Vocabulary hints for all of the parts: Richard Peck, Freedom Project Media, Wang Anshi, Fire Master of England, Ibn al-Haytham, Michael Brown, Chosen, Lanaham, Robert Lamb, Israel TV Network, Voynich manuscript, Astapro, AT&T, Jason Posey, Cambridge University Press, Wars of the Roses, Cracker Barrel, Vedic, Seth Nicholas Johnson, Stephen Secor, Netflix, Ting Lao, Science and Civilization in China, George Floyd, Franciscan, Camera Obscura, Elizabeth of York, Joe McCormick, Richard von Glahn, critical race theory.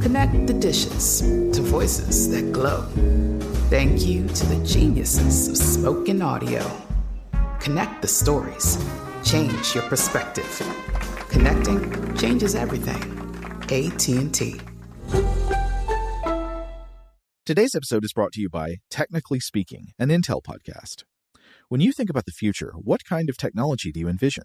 Connect the dishes to voices that glow. Thank you to the geniuses of spoken audio. Connect the stories. Change your perspective. Connecting changes everything. AT&T. Today's episode is brought to you by Technically Speaking, an Intel podcast. When you think about the future, what kind of technology do you envision?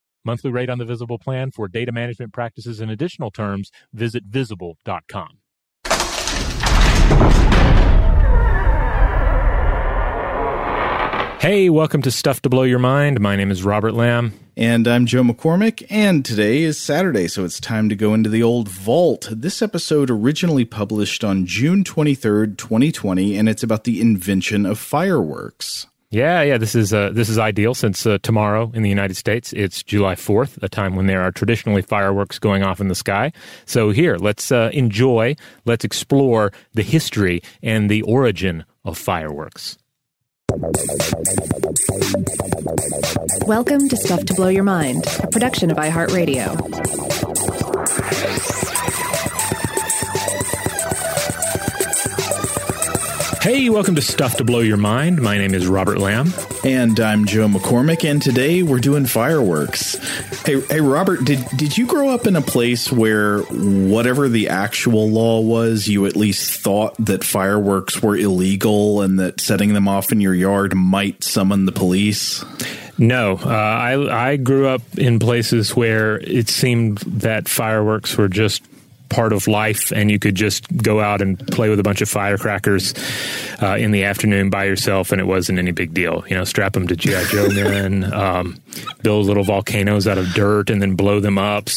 Monthly rate on the Visible plan for data management practices and additional terms, visit Visible.com. Hey, welcome to Stuff to Blow Your Mind. My name is Robert Lamb. And I'm Joe McCormick, and today is Saturday, so it's time to go into the old vault. This episode originally published on June 23rd, 2020, and it's about the invention of fireworks. Yeah, this is ideal since tomorrow in the United States, it's July 4th, a time when there are traditionally fireworks going off in the sky. So here, let's explore the history and the origin of fireworks. Welcome to Stuff to Blow Your Mind, a production of iHeartRadio. Hey, welcome to Stuff to Blow Your Mind. My name is Robert Lamb. And I'm Joe McCormick, and today we're doing fireworks. Hey, Robert, did you grow up in a place where whatever the actual law was, you at least thought that fireworks were illegal and that setting them off in your yard might summon the police? No, I grew up in places where it seemed that fireworks were just part of life, and you could just go out and play with a bunch of firecrackers in the afternoon by yourself, and it wasn't any big deal. You know, strap them to G.I. Joe men, build little volcanoes out of dirt and then blow them up,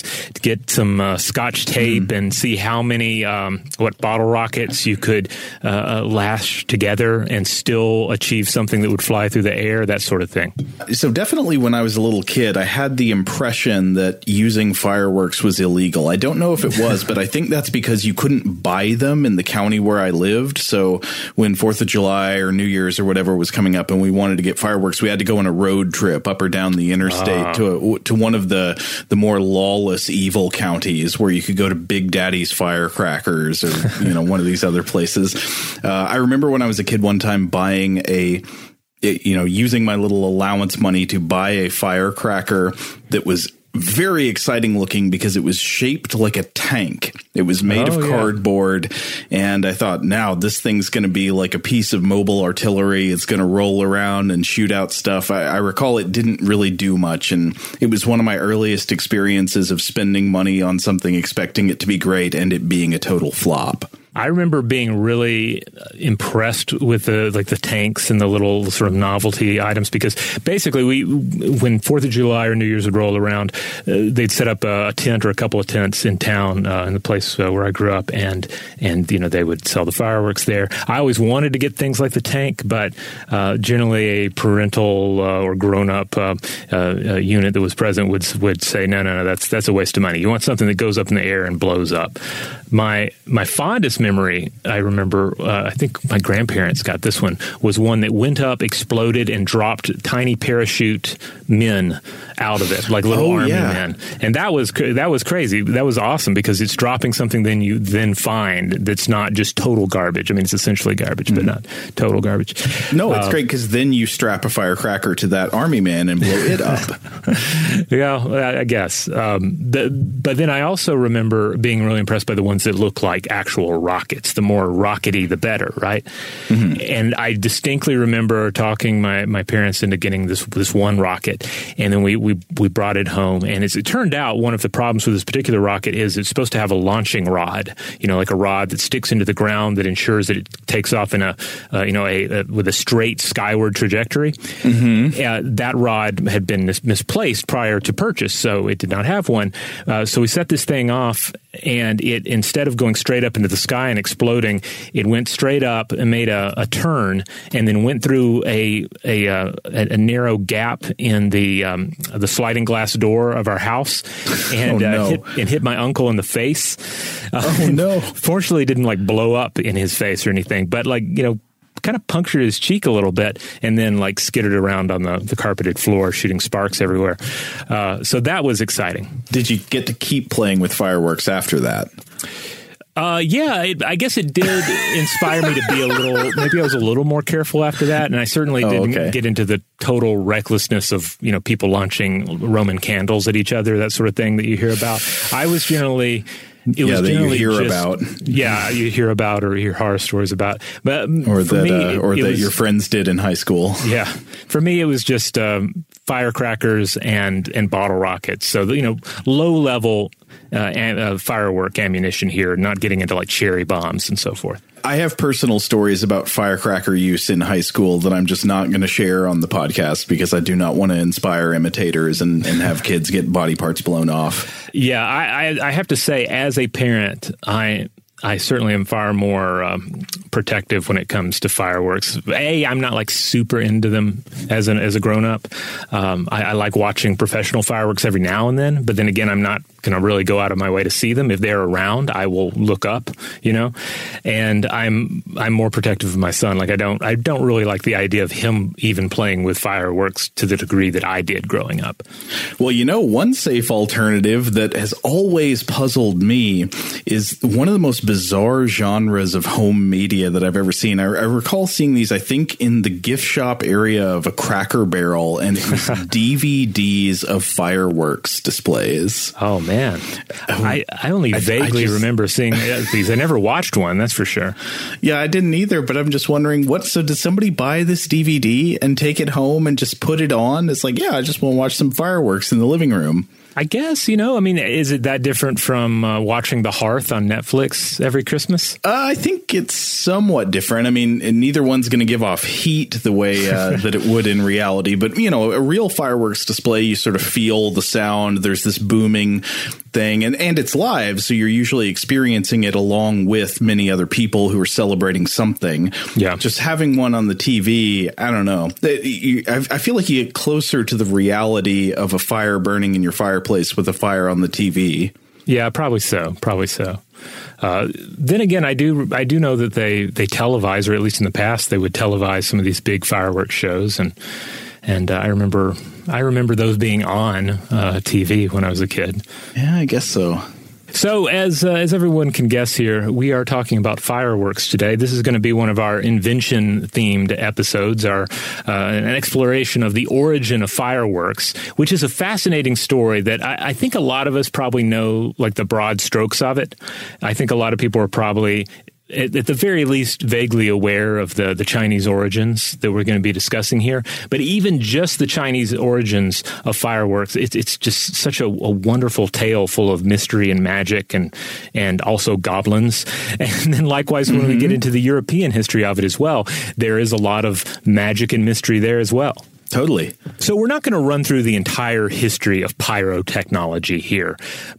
get some scotch tape and see how many, what bottle rockets you could lash together and still achieve something that would fly through the air, that sort of thing. So definitely when I was a little kid, I had the impression that using fireworks was illegal. I don't know if it was, but I think that's because you couldn't buy them in the county where I lived. So when 4th of July or New Year's or whatever was coming up and we wanted to get fireworks, we had to go on a road trip up or down the interstate to one of the more lawless, evil counties where you could go to Big Daddy's Firecrackers or, you know, one of these other places. I remember when I was a kid one time buying using my little allowance money to buy a firecracker that was very exciting looking because it was shaped like a tank. It was made of cardboard. Yeah. And I thought, now this thing's going to be like a piece of mobile artillery. It's going to roll around and shoot out stuff. I recall it didn't really do much. And it was one of my earliest experiences of spending money on something, expecting it to be great and it being a total flop. I remember being really impressed with the tanks and the little sort of novelty items, because basically when 4th of July or New Year's would roll around, they'd set up a tent or a couple of tents in town in the place where I grew up, and you know, they would sell the fireworks there. I always wanted to get things like the tank, but generally a parental or grown-up unit that was present would say, no, that's a waste of money. You want something that goes up in the air and blows up. My fondest memory, I remember, I think my grandparents got this one, was one that went up, exploded, and dropped tiny parachute men out of it, like little army men. And that was crazy. That was awesome, because it's dropping something then you then find that's not just total garbage. I mean, it's essentially garbage, but not total garbage. No, it's great, because then you strap a firecracker to that army man and blow it up. Yeah, I guess. But then I also remember being really impressed by the ones that look like actual rockets. The more rockety, the better, right? Mm-hmm. And I distinctly remember talking my parents into getting this one rocket, and then we brought it home. And as it turned out, one of the problems with this particular rocket is it's supposed to have a launching rod, you know, like a rod that sticks into the ground that ensures that it takes off in with a straight skyward trajectory. Mm-hmm. That rod had been misplaced prior to purchase, so it did not have one. So we set this thing off, and it, instead of going straight up into the sky and exploding, it went straight up and made a turn, and then went through a narrow gap in the sliding glass door of our house, and hit my uncle in the face. Fortunately, it didn't like blow up in his face or anything, but kind of punctured his cheek a little bit, and then skittered around on the carpeted floor, shooting sparks everywhere. So that was exciting. Did you get to keep playing with fireworks after that? I guess it did inspire me to be maybe I was a little more careful after that, and I certainly didn't get into the total recklessness of, people launching Roman candles at each other, that sort of thing that you hear about. I was generally... you hear about or hear horror stories about. But or that your friends did in high school. Yeah. For me, it was just firecrackers and bottle rockets. So, low-level firework ammunition here, not getting into cherry bombs and so forth. I have personal stories about firecracker use in high school that I'm just not going to share on the podcast, because I do not want to inspire imitators and have kids get body parts blown off. Yeah, I have to say, as a parent, I certainly am far more protective when it comes to fireworks. I'm not super into them as a grown up. I like watching professional fireworks every now and then, but then again, I'm not going to really go out of my way to see them. If they're around, I will look up, And I'm more protective of my son. I don't really like the idea of him even playing with fireworks to the degree that I did growing up. Well, one safe alternative that has always puzzled me is one of the most bizarre genres of home media that I've ever seen. I recall seeing these, I think, in the gift shop area of a Cracker Barrel, and it was DVDs of fireworks displays. Oh, man. I only vaguely remember seeing these. I never watched one, that's for sure. Yeah, I didn't either, but I'm just wondering, so did somebody buy this DVD and take it home and just put it on? It's I just want to watch some fireworks in the living room. I guess, is it that different from watching The Hearth on Netflix every Christmas? I think it's somewhat different. I mean, neither one's going to give off heat the way that it would in reality. But, a real fireworks display, you sort of feel the sound. There's this booming thing, and it's live. So you're usually experiencing it along with many other people who are celebrating something. Yeah. Just having one on the TV, I don't know. I feel like you get closer to the reality of a fire burning in your fireplace with a fire on the TV. Yeah, probably so. Then again, I do know that they televise, or at least in the past, they would televise some of these big fireworks shows, and I remember those being on TV when I was a kid. Yeah, I guess so. So as everyone can guess here, we are talking about fireworks today. This is going to be one of our invention-themed episodes, an exploration of the origin of fireworks, which is a fascinating story that I think a lot of us probably know, the broad strokes of it. I think a lot of people are probably at the very least, vaguely aware of the Chinese origins that we're going to be discussing here. But even just the Chinese origins of fireworks, it's just such a wonderful tale full of mystery and magic and also goblins. And then likewise, when we get into the European history of it as well, there is a lot of magic and mystery there as well. Totally. So we're not going to run through the entire history of pyrotechnology here,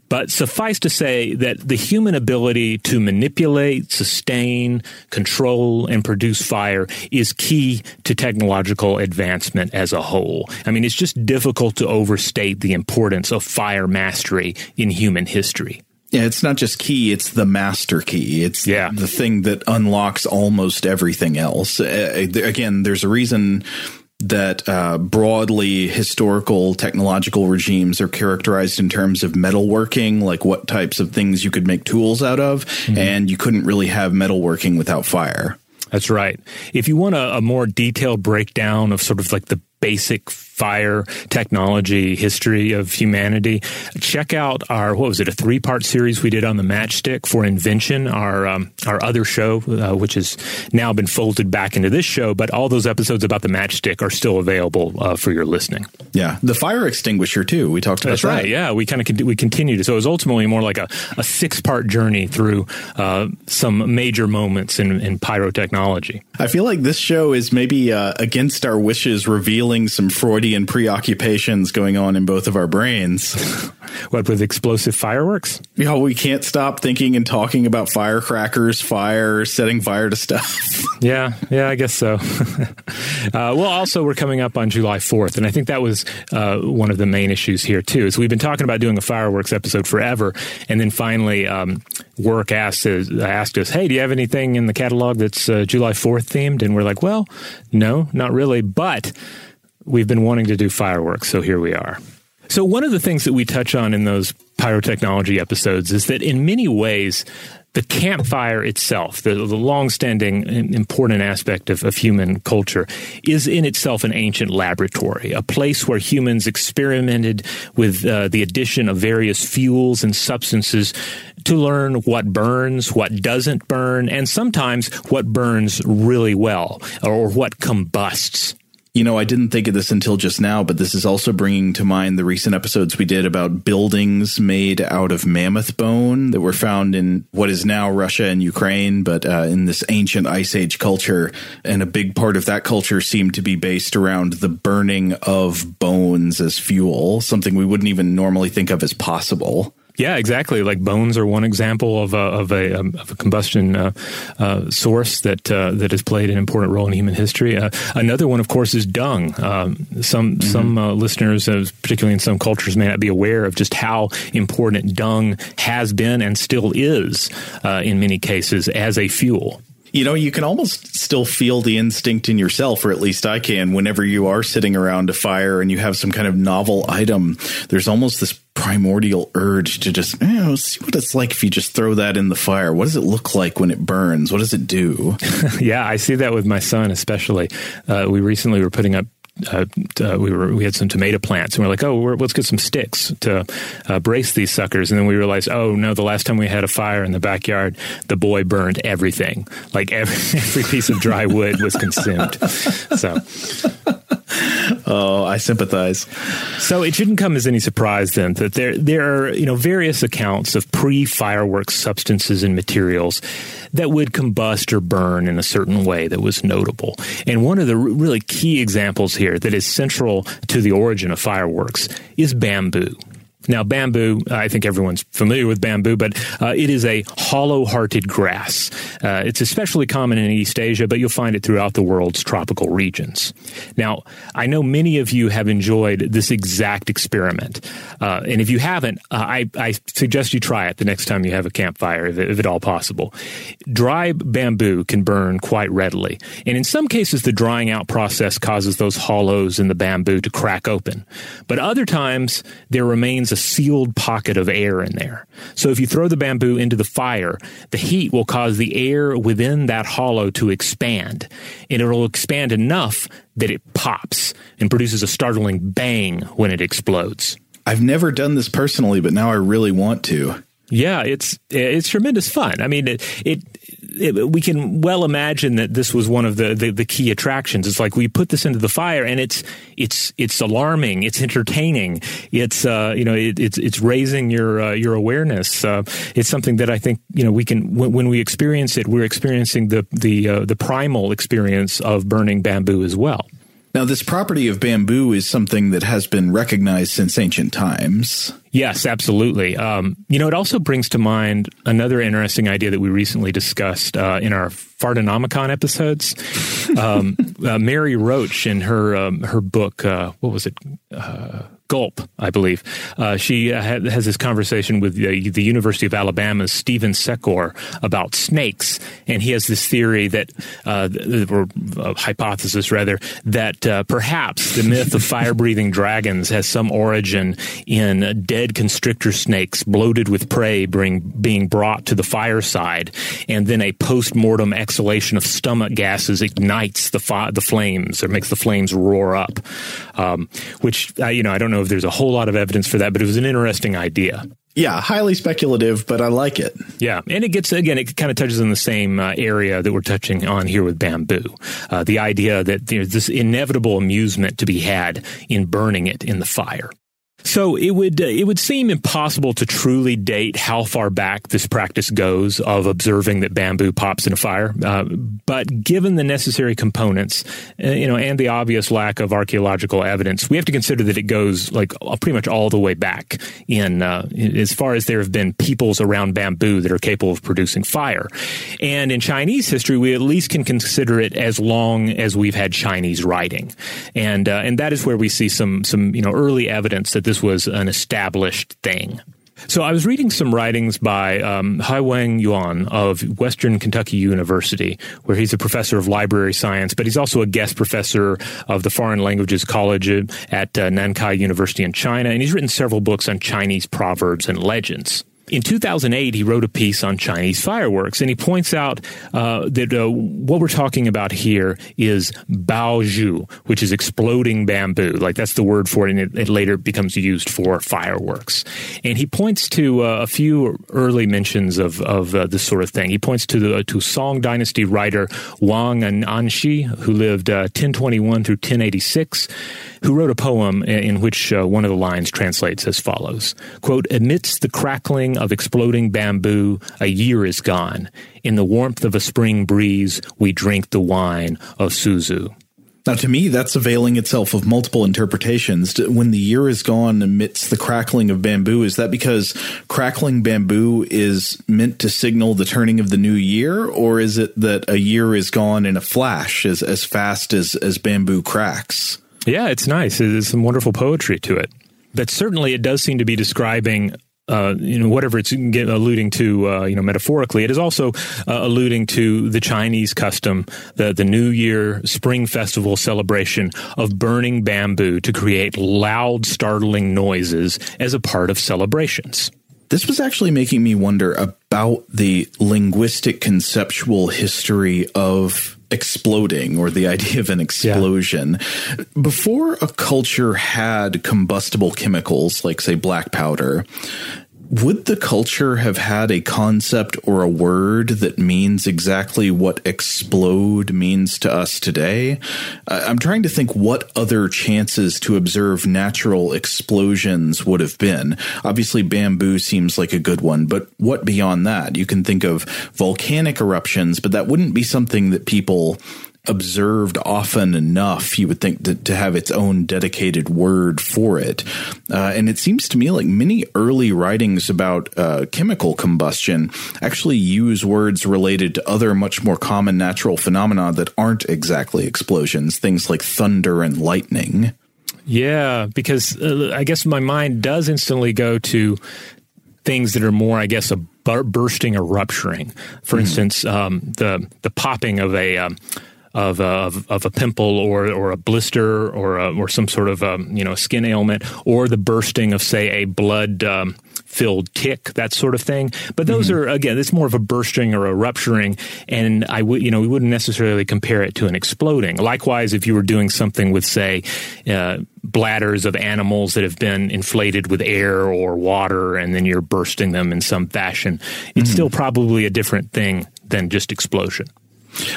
but suffice to say that the human ability to manipulate, sustain, control, and produce fire is key to technological advancement as a whole. I mean, it's just difficult to overstate the importance of fire mastery in human history. Yeah, it's not just key, it's the master key. It's the thing that unlocks almost everything else. Again, there's a reason that broadly historical technological regimes are characterized in terms of metalworking, like what types of things you could make tools out of, and you couldn't really have metalworking without fire. That's right. If you want a more detailed breakdown of sort of like the basic fire technology history of humanity, check out our, a three-part series we did on the matchstick for invention, our other show, which has now been folded back into this show, but all those episodes about the matchstick are still available for your listening. Yeah. The fire extinguisher, too. We talked about that. That's right. Yeah. We kind of we continued. So it was ultimately more like a six-part journey through some major moments in pyrotechnology. I feel like this show is maybe against our wishes revealing some Freudian preoccupations going on in both of our brains. What, with explosive fireworks? Yeah, you know, we can't stop thinking and talking about firecrackers, fire, setting fire to stuff. Yeah, I guess so. Well, also, we're coming up on July 4th, and I think that was one of the main issues here, too. So we've been talking about doing a fireworks episode forever, and then finally, Work asked us, hey, do you have anything in the catalog that's July 4th themed? And we're like, well, no, not really, but we've been wanting to do fireworks, so here we are. So one of the things that we touch on in those pyrotechnology episodes is that in many ways, the campfire itself, the longstanding important aspect of human culture, is in itself an ancient laboratory, a place where humans experimented with the addition of various fuels and substances to learn what burns, what doesn't burn, and sometimes what burns really well or what combusts. You know, I didn't think of this until just now, but this is also bringing to mind the recent episodes we did about buildings made out of mammoth bone that were found in what is now Russia and Ukraine, but in this ancient Ice Age culture. And a big part of that culture seemed to be based around the burning of bones as fuel, something we wouldn't even normally think of as possible. Yeah, exactly. Like bones are one example of a combustion source that has played an important role in human history. Another one, of course, is dung. Some listeners, particularly in some cultures, may not be aware of just how important dung has been and still is in many cases as a fuel. You know, you can almost still feel the instinct in yourself, or at least I can, whenever you are sitting around a fire and you have some kind of novel item. There's almost this primordial urge to just, you know, see what it's like if you just throw that in the fire. What does it look like when it burns? What does it do? Yeah, I see that with my son, especially. We recently were putting up we had some tomato plants, and we're like, let's get some sticks to brace these suckers. And then we realized, oh no, the last time we had a fire in the backyard, the boy burned everything. Like every piece of dry wood was consumed. So. Oh, I sympathize. So it shouldn't come as any surprise then that there are, you know, various accounts of pre-fireworks substances and materials that would combust or burn in a certain way that was notable. And one of the really key examples here that is central to the origin of fireworks is bamboo. Now, bamboo, I think everyone's familiar with bamboo, but it is a hollow-hearted grass. It's especially common in East Asia, but you'll find it throughout the world's tropical regions. Now, I know many of you have enjoyed this exact experiment. And if you haven't, I suggest you try it the next time you have a campfire, if at all possible. Dry bamboo can burn quite readily. And in some cases, the drying out process causes those hollows in the bamboo to crack open. But other times, there remains a sealed pocket of air in there. So if you throw the bamboo into the fire, the heat will cause the air within that hollow to expand, and it'll expand enough that it pops and produces a startling bang when it explodes. I've never done this personally, but now I really want to. Yeah, it's tremendous fun. I mean, we can well imagine that this was one of the key attractions. It's like we put this into the fire, and it's alarming, it's entertaining, it's raising your awareness. It's something that I think we can when we experience it, we're experiencing the primal experience of burning bamboo as well. Now, this property of bamboo is something that has been recognized since ancient times. Yes, absolutely. It also brings to mind another interesting idea that we recently discussed in our Fartonomicon episodes. Mary Roach, in her book, what was it? Gulp, I believe. She has this conversation with the University of Alabama's Stephen Secor about snakes, and he has this theory that perhaps the myth of fire-breathing dragons has some origin in dead constrictor snakes bloated with prey being brought to the fireside, and then a post-mortem exhalation of stomach gases ignites the flames or makes the flames roar up, which I don't know if there's a whole lot of evidence for that, but it was an interesting idea. Yeah, highly speculative, but I like it. Yeah, and it kind of touches on the same area that we're touching on here with bamboo. The idea that there's this inevitable amusement to be had in burning it in the fire. So it would seem impossible to truly date how far back this practice goes of observing that bamboo pops in a fire. But given the necessary components, and the obvious lack of archaeological evidence, we have to consider that it goes pretty much all the way back as far as there have been peoples around bamboo that are capable of producing fire. And in Chinese history, we at least can consider it as long as we've had Chinese writing. And that is where we see some early evidence that this was an established thing. So I was reading some writings by Haiwang Yuan of Western Kentucky University, where he's a professor of library science, but he's also a guest professor of the Foreign Languages College at Nankai University in China, and he's written several books on Chinese proverbs and legends. In 2008, he wrote a piece on Chinese fireworks, and he points out that what we're talking about here is baozhu, which is exploding bamboo. That's the word for it, and it later becomes used for fireworks. And he points to a few early mentions of this sort of thing. He points to Song Dynasty writer Wang Anshi, who lived 1021 through 1086, who wrote a poem in which one of the lines translates as follows, quote, "Amidst the crackling of exploding bamboo, a year is gone. In the warmth of a spring breeze, we drink the wine of Suzu." Now, to me, that's availing itself of multiple interpretations. When the year is gone amidst the crackling of bamboo, is that because crackling bamboo is meant to signal the turning of the new year? Or is it that a year is gone in a flash as fast as bamboo cracks? Yeah, it's nice. There's some wonderful poetry to it. But certainly it does seem to be describing whatever it's alluding to, metaphorically, it is also alluding to the Chinese custom, the New Year Spring Festival celebration of burning bamboo to create loud, startling noises as a part of celebrations. This was actually making me wonder about the linguistic conceptual history of exploding, or the idea of an explosion. Yeah. Before a culture had combustible chemicals, like, say, black powder, would the culture have had a concept or a word that means exactly what explode means to us today? I'm trying to think what other chances to observe natural explosions would have been. Obviously, bamboo seems like a good one, but what beyond that? You can think of volcanic eruptions, but that wouldn't be something that people observed often enough, you would think, to have its own dedicated word for it. And it seems to me like many early writings about chemical combustion actually use words related to other much more common natural phenomena that aren't exactly explosions, things like thunder and lightning. Yeah, because I guess my mind does instantly go to things that are more, I guess, bursting or rupturing. For instance, the popping of a of a pimple or a blister or some sort of skin ailment, or the bursting of, say, a blood filled tick, that sort of thing. But those are, again, it's more of a bursting or a rupturing, and we wouldn't necessarily compare it to an exploding. Likewise, if you were doing something with, say, bladders of animals that have been inflated with air or water, and then you're bursting them in some fashion, it's still probably a different thing than just explosion.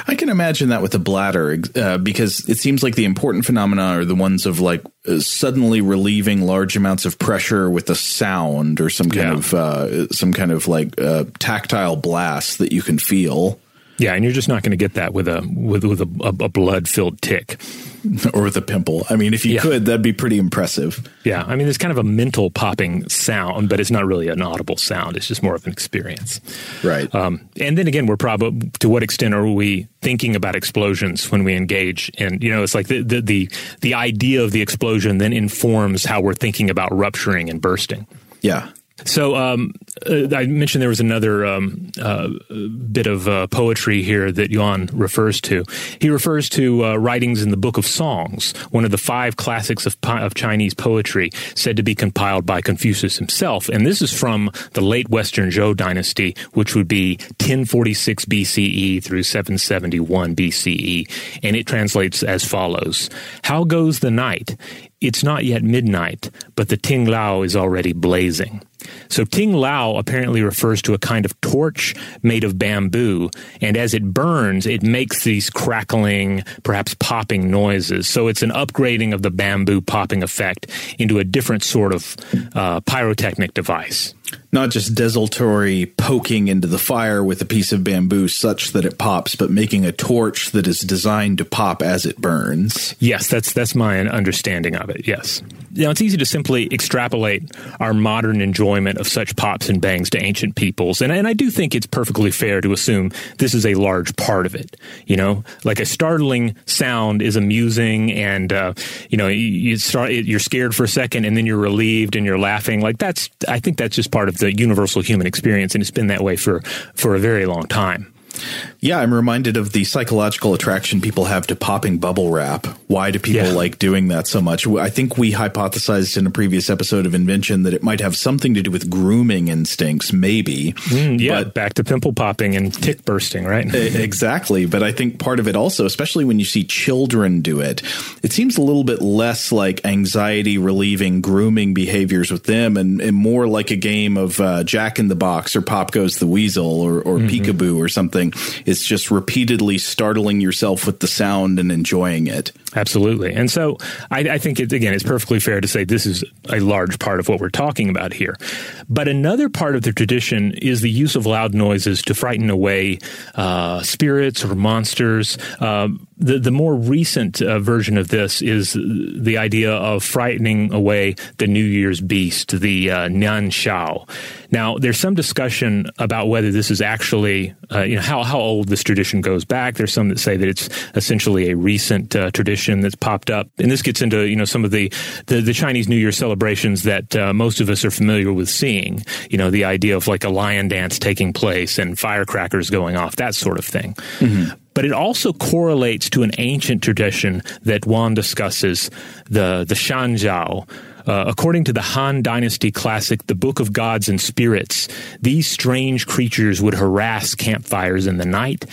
I can imagine that with the bladder, because it seems like the important phenomena are the ones of like suddenly relieving large amounts of pressure with a sound or some kind of tactile blast that you can feel. Yeah, and you're just not going to get that with a blood-filled tick. Or with a pimple. I mean, if you could, that'd be pretty impressive. Yeah, I mean, there's kind of a mental popping sound, but it's not really an audible sound. It's just more of an experience. Right. And then again, we're probably, to what extent are we thinking about explosions when we engage? And, it's like the idea of the explosion then informs how we're thinking about rupturing and bursting. Yeah. So I mentioned there was another bit of poetry here that Yuan refers to. He refers to writings in the Book of Songs, one of the 5 classics of Chinese poetry, said to be compiled by Confucius himself. And this is from the late Western Zhou dynasty, which would be 1046 BCE through 771 BCE. And it translates as follows. How goes the night? It's not yet midnight, but the Ting Lao is already blazing. So Ting Lao apparently refers to a kind of torch made of bamboo, and as it burns, it makes these crackling, perhaps popping noises. So it's an upgrading of the bamboo popping effect into a different sort of pyrotechnic device. Not just desultory poking into the fire with a piece of bamboo such that it pops, but making a torch that is designed to pop as it burns. Yes, that's my understanding of it, yes. Now, it's easy to simply extrapolate our modern enjoyment of such pops and bangs to ancient peoples. And I do think it's perfectly fair to assume this is a large part of it. Like a startling sound is amusing and, you're scared for a second and then you're relieved and you're laughing. Like I think that's just part of the universal human experience. And it's been that way for a very long time. Yeah, I'm reminded of the psychological attraction people have to popping bubble wrap. Why do people like doing that so much? I think we hypothesized in a previous episode of Invention that it might have something to do with grooming instincts, maybe. But back to pimple popping and tick bursting, right? Exactly. But I think part of it also, especially when you see children do it, it seems a little bit less like anxiety-relieving grooming behaviors with them and more like a game of Jack in the Box or Pop Goes the Weasel or Peekaboo or something. It's just repeatedly startling yourself with the sound and enjoying it. Absolutely. And so I think, it's perfectly fair to say this is a large part of what we're talking about here. But another part of the tradition is the use of loud noises to frighten away spirits or monsters. The more recent version of this is the idea of frightening away the New Year's beast, the Nian Shao. Now, there's some discussion about whether this is actually, how old this tradition goes back. There's some that say that it's essentially a recent tradition that's popped up. And this gets into, some of the Chinese New Year celebrations that most of us are familiar with seeing. The idea of like a lion dance taking place and firecrackers going off, that sort of thing. Mm-hmm. But it also correlates to an ancient tradition that Wan discusses, the Shenzhao. According to the Han Dynasty classic, The Book of Gods and Spirits, these strange creatures would harass campfires in the night,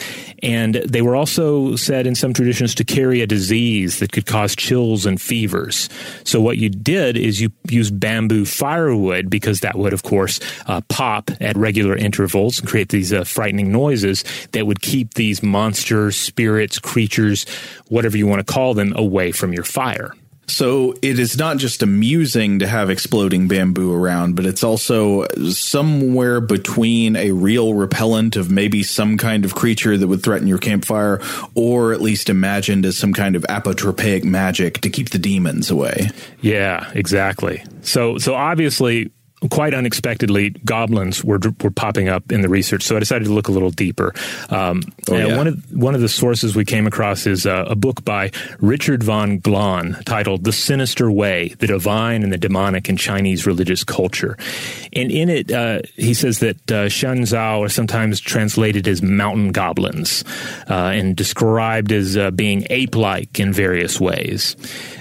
and they were also said in some traditions to carry a disease that could cause chills and fevers. So what you did is you used bamboo firewood, because that would, of course, pop at regular intervals and create these frightening noises that would keep these monsters, spirits, creatures, whatever you want to call them, away from your fire. So it is not just amusing to have exploding bamboo around, but it's also somewhere between a real repellent of maybe some kind of creature that would threaten your campfire, or at least imagined as some kind of apotropaic magic to keep the demons away. Yeah, exactly. So obviously quite unexpectedly, goblins were popping up in the research, so I decided to look a little deeper. One of the sources we came across is a book by Richard von Glahn titled The Sinister Way, The Divine and the Demonic in Chinese Religious Culture. And in it, he says that Shenzhao are sometimes translated as mountain goblins and described as being ape-like in various ways.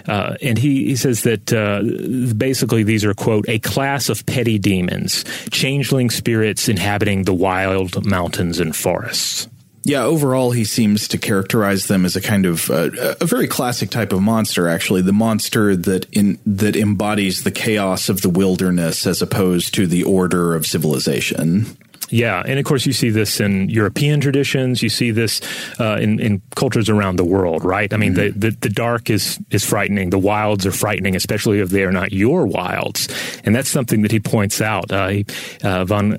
And he says that basically these are, quote, a class of petty demons, changeling spirits inhabiting the wild mountains and forests. Yeah, overall, he seems to characterize them as a kind of a very classic type of monster, actually, the monster that embodies the chaos of the wilderness as opposed to the order of civilization. Yeah, and of course you see this in European traditions. You see this in cultures around the world, right? I mean, mm-hmm. the dark is frightening. The wilds are frightening, especially if they are not your wilds. And that's something that he points out. Von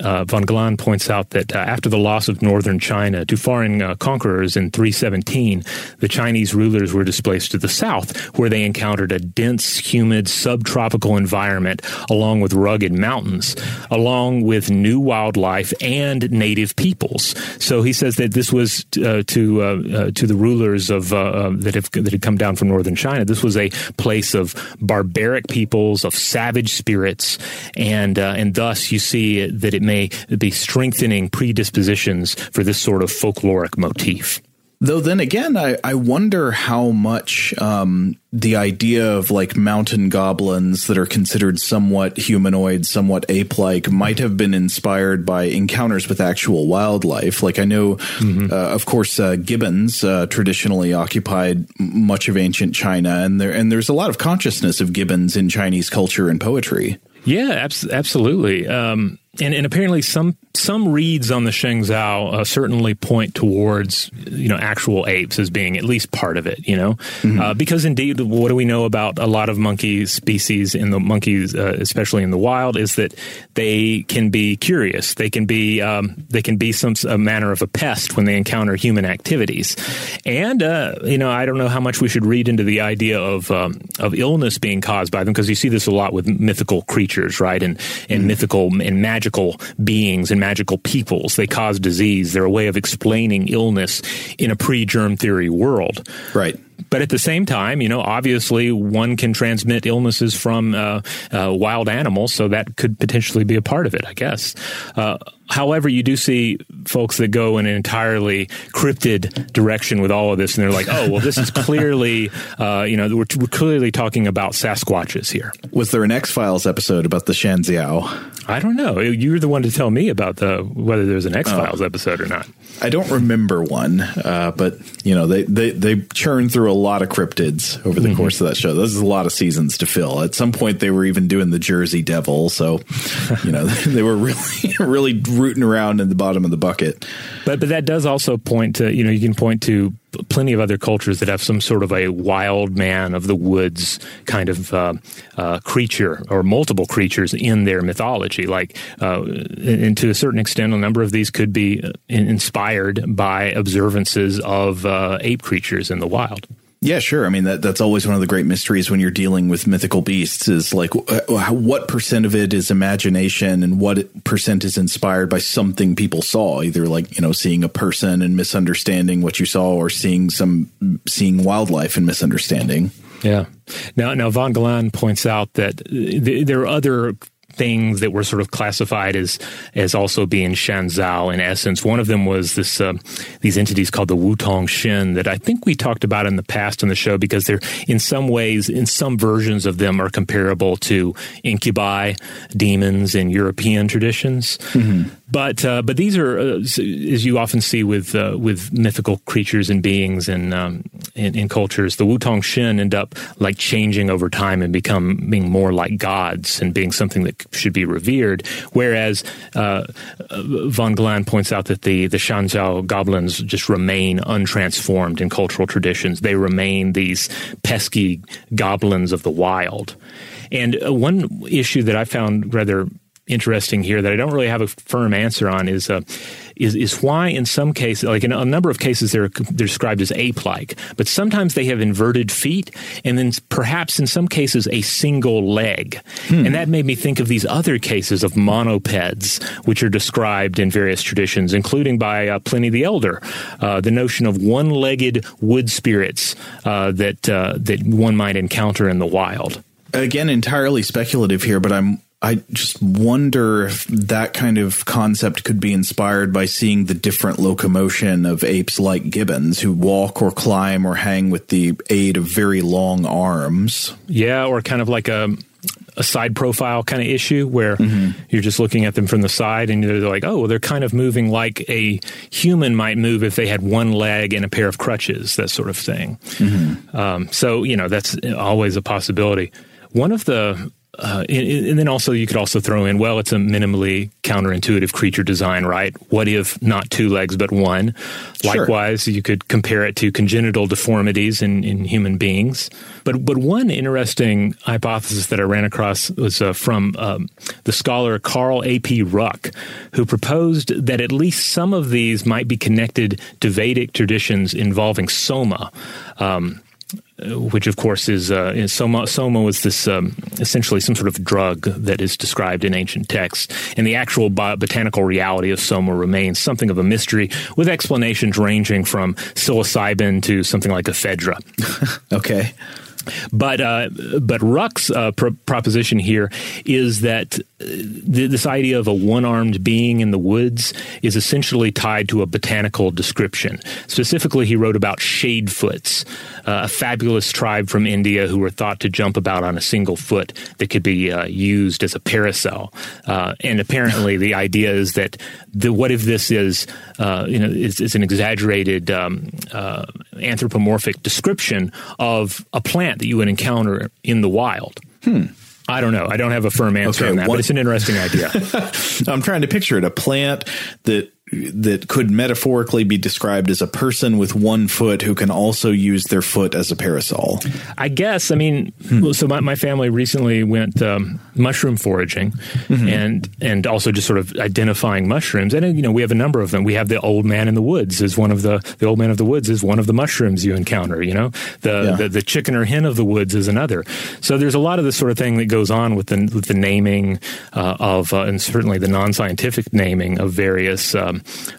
Glahn points out that after the loss of northern China to foreign conquerors in 317, the Chinese rulers were displaced to the south, where they encountered a dense, humid, subtropical environment, along with rugged mountains, along with new wildlife and native peoples. So he says that this was to the rulers of that had come down from northern China. This was a place of barbaric peoples, of savage spirits, and thus you see that it may be strengthening predispositions for this sort of folkloric motif. Though then again, I wonder how much the idea of like mountain goblins that are considered somewhat humanoid, somewhat ape-like might have been inspired by encounters with actual wildlife. Like I know, of course, gibbons traditionally occupied much of ancient China, and there's a lot of consciousness of gibbons in Chinese culture and poetry. Yeah, absolutely. And apparently some reads on the Shenzhao certainly point towards, you know, actual apes as being at least part of it, you know, because indeed, what do we know about a lot of monkey species and the monkeys, especially in the wild, is that they can be curious. They can be a manner of a pest when they encounter human activities. And, you know, I don't know how much we should read into the idea of illness being caused by them, because you see this a lot with mythical creatures, right? And mythical and magical beings and magical peoples. They cause disease. They're a way of explaining illness in a pre-germ theory world. Right. But at the same time, you know, obviously one can transmit illnesses from wild animals, so that could potentially be a part of it, I guess. However, you do see folks that go in an entirely cryptid direction with all of this, and they're like, oh, well, this is clearly, you know, we're clearly talking about Sasquatches here. Was there an X-Files episode about the Shenzhao? I don't know. You're the one to tell me about whether there's an X-Files episode or not. I don't remember one, but, you know, they churn through a lot of cryptids over the course of that show. This is a lot of seasons to fill. At some point, they were even doing the Jersey Devil, so, you know, they were really rooting around in the bottom of the bucket. But that does also point to, you know, you can point to plenty of other cultures that have some sort of a wild man of the woods kind of creature or multiple creatures in their mythology. Like, and to a certain extent, a number of these could be inspired by observances of ape creatures in the wild. Yeah, sure. I mean, that's always one of the great mysteries when you're dealing with mythical beasts is like what percent of it is imagination and what percent is inspired by something people saw, either like, you know, seeing a person and misunderstanding what you saw or seeing wildlife and misunderstanding. Yeah. Now Von Glahn points out that there are other things that were sort of classified as also being Shenzhao in essence. One of them was this these entities called the Wutong Shen that I think we talked about in the past on the show because they're in some ways, in some versions of them, are comparable to incubi demons in European traditions. Mm-hmm. But these are, as you often see with mythical creatures and beings and in cultures, the Wutong Shen end up like changing over time and becoming more like gods and being something that should be revered. Whereas Von Glahn points out that the Shenzhao goblins just remain untransformed in cultural traditions. They remain these pesky goblins of the wild. And one issue that I found rather interesting here that I don't really have a firm answer on is is why in some cases, like in a number of cases, they're described as ape-like, but sometimes they have inverted feet, and then perhaps in some cases a single leg. And that made me think of these other cases of monopeds, which are described in various traditions, including by Pliny the Elder, the notion of one-legged wood spirits that one might encounter in the wild. Again, entirely speculative here, but I just wonder if that kind of concept could be inspired by seeing the different locomotion of apes like gibbons who walk or climb or hang with the aid of very long arms. Yeah, or kind of like a side profile kind of issue where you're just looking at them from the side and they're like, oh, well, they're kind of moving like a human might move if they had one leg and a pair of crutches, that sort of thing. So, you know, that's always a possibility. One of the... and then also you could also throw in, well, it's a minimally counterintuitive creature design, right? What if not two legs but one? Sure. Likewise, you could compare it to congenital deformities in human beings. But one interesting hypothesis that I ran across was from the scholar Carl A.P. Ruck, who proposed that at least some of these might be connected to Vedic traditions involving soma, which, of course, is soma. Soma was this essentially some sort of drug that is described in ancient texts. And the actual botanical reality of soma remains something of a mystery, with explanations ranging from psilocybin to something like ephedra. Okay. But Ruck's proposition here is that this idea of a one-armed being in the woods is essentially tied to a botanical description. Specifically, he wrote about shadefoots, a fabulous tribe from India who were thought to jump about on a single foot that could be used as a parasol. And apparently, the idea is that what if this is is an exaggerated anthropomorphic description of a plant that you would encounter in the wild. I don't know. I don't have a firm answer on that, but it's an interesting idea. I'm trying to picture it. A plant that could metaphorically be described as a person with one foot who can also use their foot as a parasol. I guess. I mean, so my family recently went mushroom foraging and also just sort of identifying mushrooms. And, you know, we have a number of them. We have the old man in the woods is one of the old man of the woods is one of the mushrooms you encounter, you know, the chicken or hen of the woods is another. So there's a lot of this sort of thing that goes on with the naming and certainly the non-scientific naming of various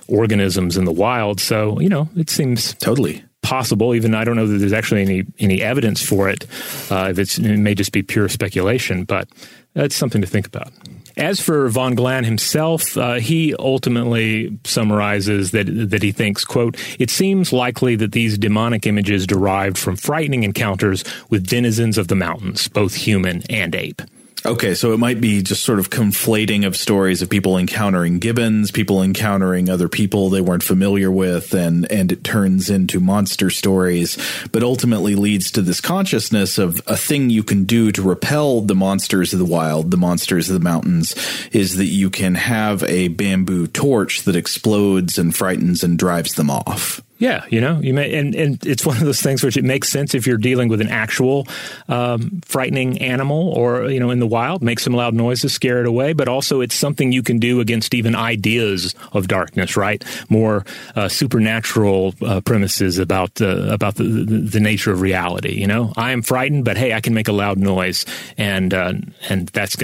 organisms in the wild. So, you know, it seems totally possible. Even I don't know that there's actually any evidence for it. It may just be pure speculation, but that's something to think about. As for von Glahn himself, he ultimately summarizes that he thinks, quote, "It seems likely that these demonic images derived from frightening encounters with denizens of the mountains, both human and ape." Okay, so it might be just sort of conflating of stories of people encountering gibbons, people encountering other people they weren't familiar with, and it turns into monster stories, but ultimately leads to this consciousness of a thing you can do to repel the monsters of the wild, the monsters of the mountains, is that you can have a bamboo torch that explodes and frightens and drives them off. Yeah, you know, you may, and it's one of those things which it makes sense if you're dealing with an actual frightening animal or, you know, in the wild, make some loud noises, scare it away. But also it's something you can do against even ideas of darkness, right? More supernatural premises about the nature of reality. You know, I am frightened, but hey, I can make a loud noise, and that's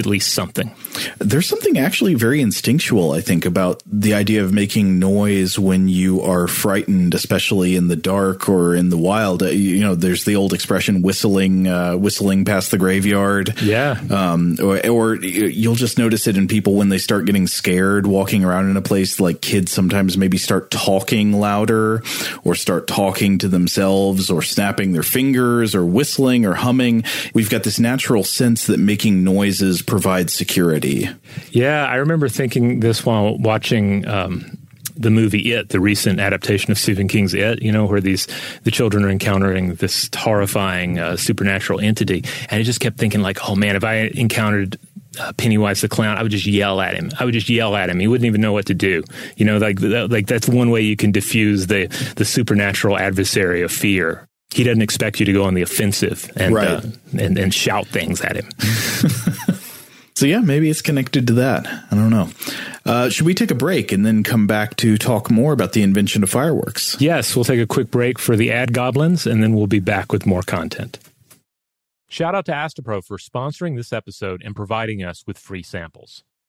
at least something. There's something actually very instinctual, I think, about the idea of making noise when you are frightened, especially in the dark or in the wild. You know, there's the old expression whistling past the graveyard. Yeah. Or you'll just notice it in people when they start getting scared walking around in a place, like kids sometimes maybe start talking louder or start talking to themselves or snapping their fingers or whistling or humming. We've got this natural sense that making noises provides security. Yeah, I remember thinking this while watching the movie It, the recent adaptation of Stephen King's It, you know, where the children are encountering this horrifying supernatural entity. And I just kept thinking like, oh man, if I encountered Pennywise the clown, I would just yell at him. He wouldn't even know what to do. You know, like that's one way you can diffuse the supernatural adversary of fear. He doesn't expect you to go on the offensive and shout things at him. So yeah, maybe it's connected to that. I don't know. Should we take a break and then come back to talk more about the invention of fireworks? Yes, we'll take a quick break for the ad goblins, and then we'll be back with more content. Shout out to Astapro for sponsoring this episode and providing us with free samples.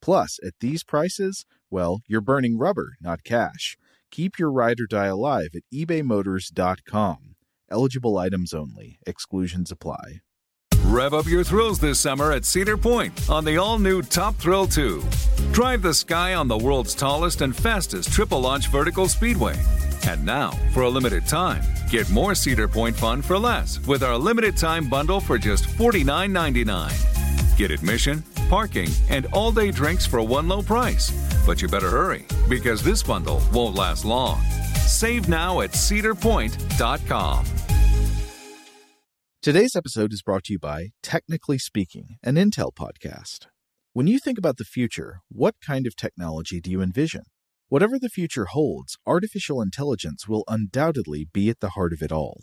Plus, at these prices, well, you're burning rubber, not cash. Keep your ride or die alive at ebaymotors.com. Eligible items only. Exclusions apply. Rev up your thrills this summer at Cedar Point on the all-new Top Thrill 2. Drive the sky on the world's tallest and fastest triple-launch vertical speedway. And now, for a limited time, get more Cedar Point fun for less with our limited-time bundle for just $49.99. Get admission, parking, and all-day drinks for one low price. But you better hurry, because this bundle won't last long. Save now at cedarpoint.com. Today's episode is brought to you by Technically Speaking, an Intel podcast. When you think about the future, what kind of technology do you envision? Whatever the future holds, artificial intelligence will undoubtedly be at the heart of it all.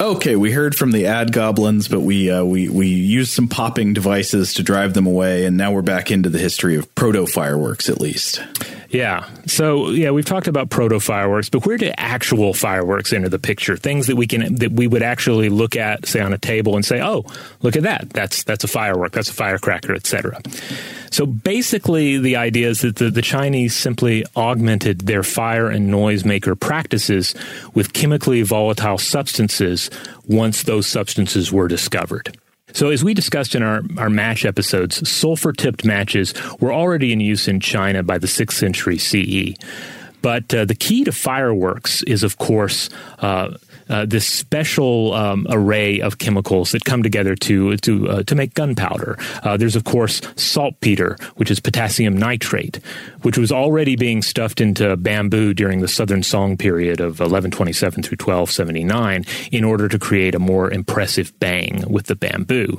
Okay, we heard from the ad goblins, but we used some popping devices to drive them away, and now we're back into the history of proto-fireworks, at least. Yeah. So, yeah, we've talked about proto-fireworks, but where do actual fireworks enter the picture? Things that we would actually look at, say, on a table and say, oh, look at that. That's a firework. That's a firecracker, et cetera. So basically the idea is that the Chinese simply augmented their fire and noisemaker practices with chemically volatile substances once those substances were discovered. So as we discussed in our match episodes, sulfur-tipped matches were already in use in China by the 6th century CE. But the key to fireworks is, of course, this special array of chemicals that come together to make gunpowder. There's, of course, saltpeter, which is potassium nitrate, which was already being stuffed into bamboo during the Southern Song period of 1127 through 1279 in order to create a more impressive bang with the bamboo.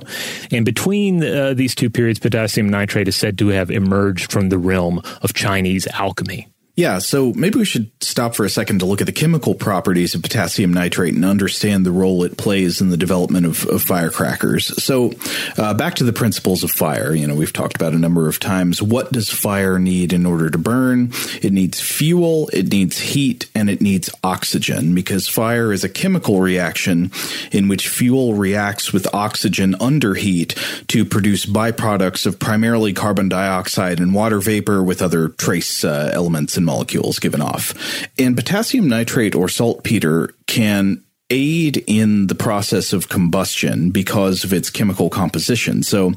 And between these two periods, potassium nitrate is said to have emerged from the realm of Chinese alchemy. Yeah, so maybe we should stop for a second to look at the chemical properties of potassium nitrate and understand the role it plays in the development of firecrackers. So back to the principles of fire. You know, we've talked about a number of times. What does fire need in order to burn? It needs fuel, it needs heat, and it needs oxygen, because fire is a chemical reaction in which fuel reacts with oxygen under heat to produce byproducts of primarily carbon dioxide and water vapor with other trace elements and molecules given off. And potassium nitrate or saltpeter can aid in the process of combustion because of its chemical composition. So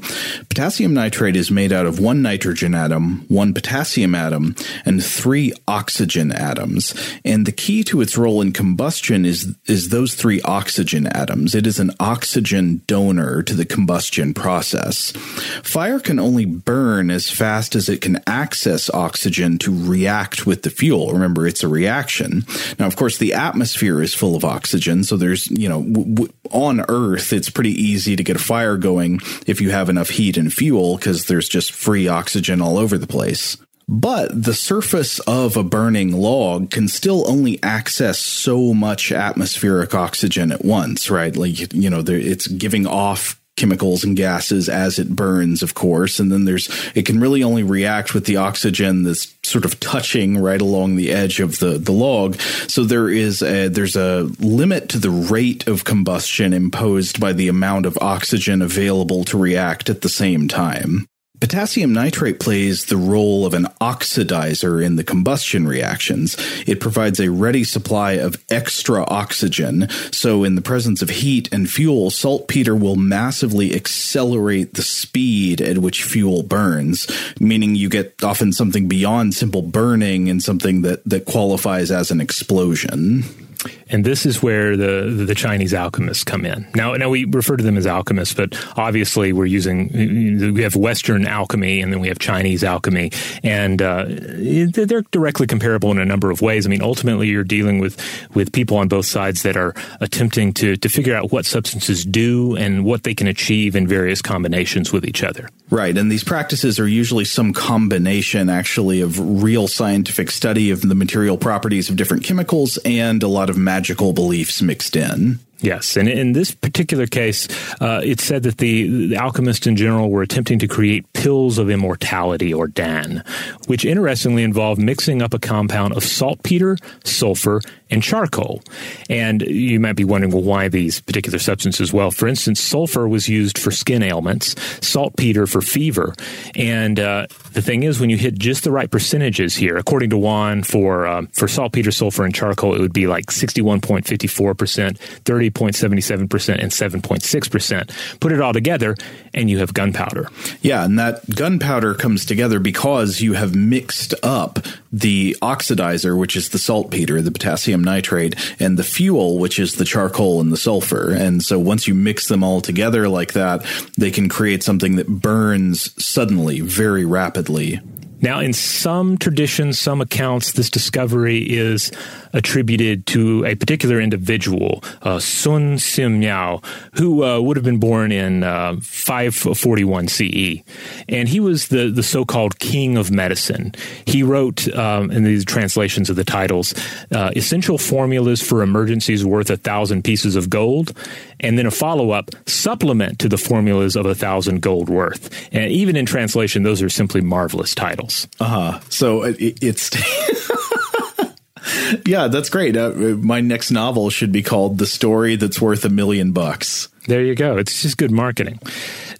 potassium nitrate is made out of one nitrogen atom, one potassium atom, and three oxygen atoms. And the key to its role in combustion is those three oxygen atoms. It is an oxygen donor to the combustion process. Fire can only burn as fast as it can access oxygen to react with the fuel. Remember, it's a reaction. Now, of course, the atmosphere is full of oxygen. So there's, you know, on Earth, it's pretty easy to get a fire going if you have enough heat and fuel, because there's just free oxygen all over the place. But the surface of a burning log can still only access so much atmospheric oxygen at once, right? Like, you know, it's giving off chemicals and gases as it burns, of course. And then it can really only react with the oxygen that's sort of touching right along the edge of the log. So there's a limit to the rate of combustion imposed by the amount of oxygen available to react at the same time. Potassium nitrate plays the role of an oxidizer in the combustion reactions. It provides a ready supply of extra oxygen, so in the presence of heat and fuel, saltpeter will massively accelerate the speed at which fuel burns, meaning you get often something beyond simple burning and something that qualifies as an explosion. And this is where the Chinese alchemists come in. Now we refer to them as alchemists, but obviously we have Western alchemy and then we have Chinese alchemy, and they're directly comparable in a number of ways. I mean, ultimately you're dealing with people on both sides that are attempting to figure out what substances do and what they can achieve in various combinations with each other. Right, and these practices are usually some combination actually of real scientific study of the material properties of different chemicals and a lot of magical beliefs mixed in. Yes, and in this particular case, it's said that the alchemists in general were attempting to create pills of immortality, or Dan, which interestingly involved mixing up a compound of saltpeter, sulfur, and charcoal. And you might be wondering, well, why these particular substances? Well, for instance, sulfur was used for skin ailments, saltpeter for fever. And the thing is, when you hit just the right percentages here, according to Wan, for saltpeter, sulfur, and charcoal, it would be like 61.54%, 30.77%, and 7.6%. Put it all together, and you have gunpowder. Yeah, and that gunpowder comes together because you have mixed up the oxidizer, which is the saltpeter, the potassium nitrate, and the fuel, which is the charcoal and the sulfur. And so once you mix them all together like that, they can create something that burns suddenly, very rapidly. Now, in some traditions, some accounts, this discovery is attributed to a particular individual, Sun Simyao, who would have been born in 541 CE. And he was the so-called king of medicine. He wrote, in these translations of the titles, essential formulas for emergencies worth 1,000 pieces of gold, and then a follow-up supplement to the formulas of 1,000 gold worth. And even in translation, those are simply marvelous titles. So it's yeah, that's great. My next novel should be called The Story That's Worth $1,000,000. There you go. It's just good marketing.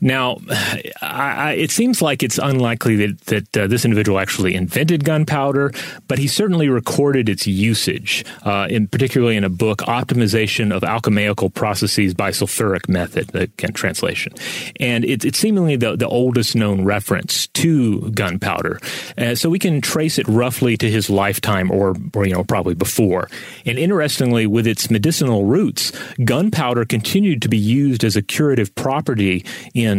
Now, it seems like it's unlikely that this individual actually invented gunpowder, but he certainly recorded its usage, particularly in a book, Optimization of Alchemical Processes by Sulfuric Method, the translation. And it's seemingly the oldest known reference to gunpowder. So we can trace it roughly to his lifetime or probably before. And interestingly, with its medicinal roots, gunpowder continued to be used as a curative property in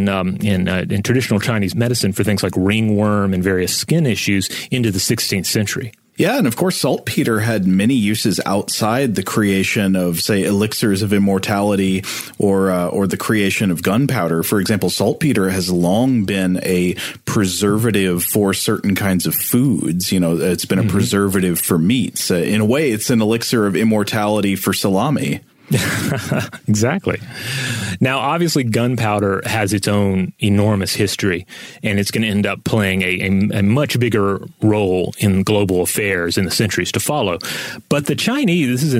traditional Chinese medicine for things like ringworm and various skin issues into the 16th century. Yeah, and of course, saltpeter had many uses outside the creation of, say, elixirs of immortality or the creation of gunpowder. For example, saltpeter has long been a preservative for certain kinds of foods. You know, it's been a preservative for meats. In a way, it's an elixir of immortality for salami. Exactly. Now, obviously, gunpowder has its own enormous history, and it's going to end up playing a much bigger role in global affairs in the centuries to follow. But the Chinese, this is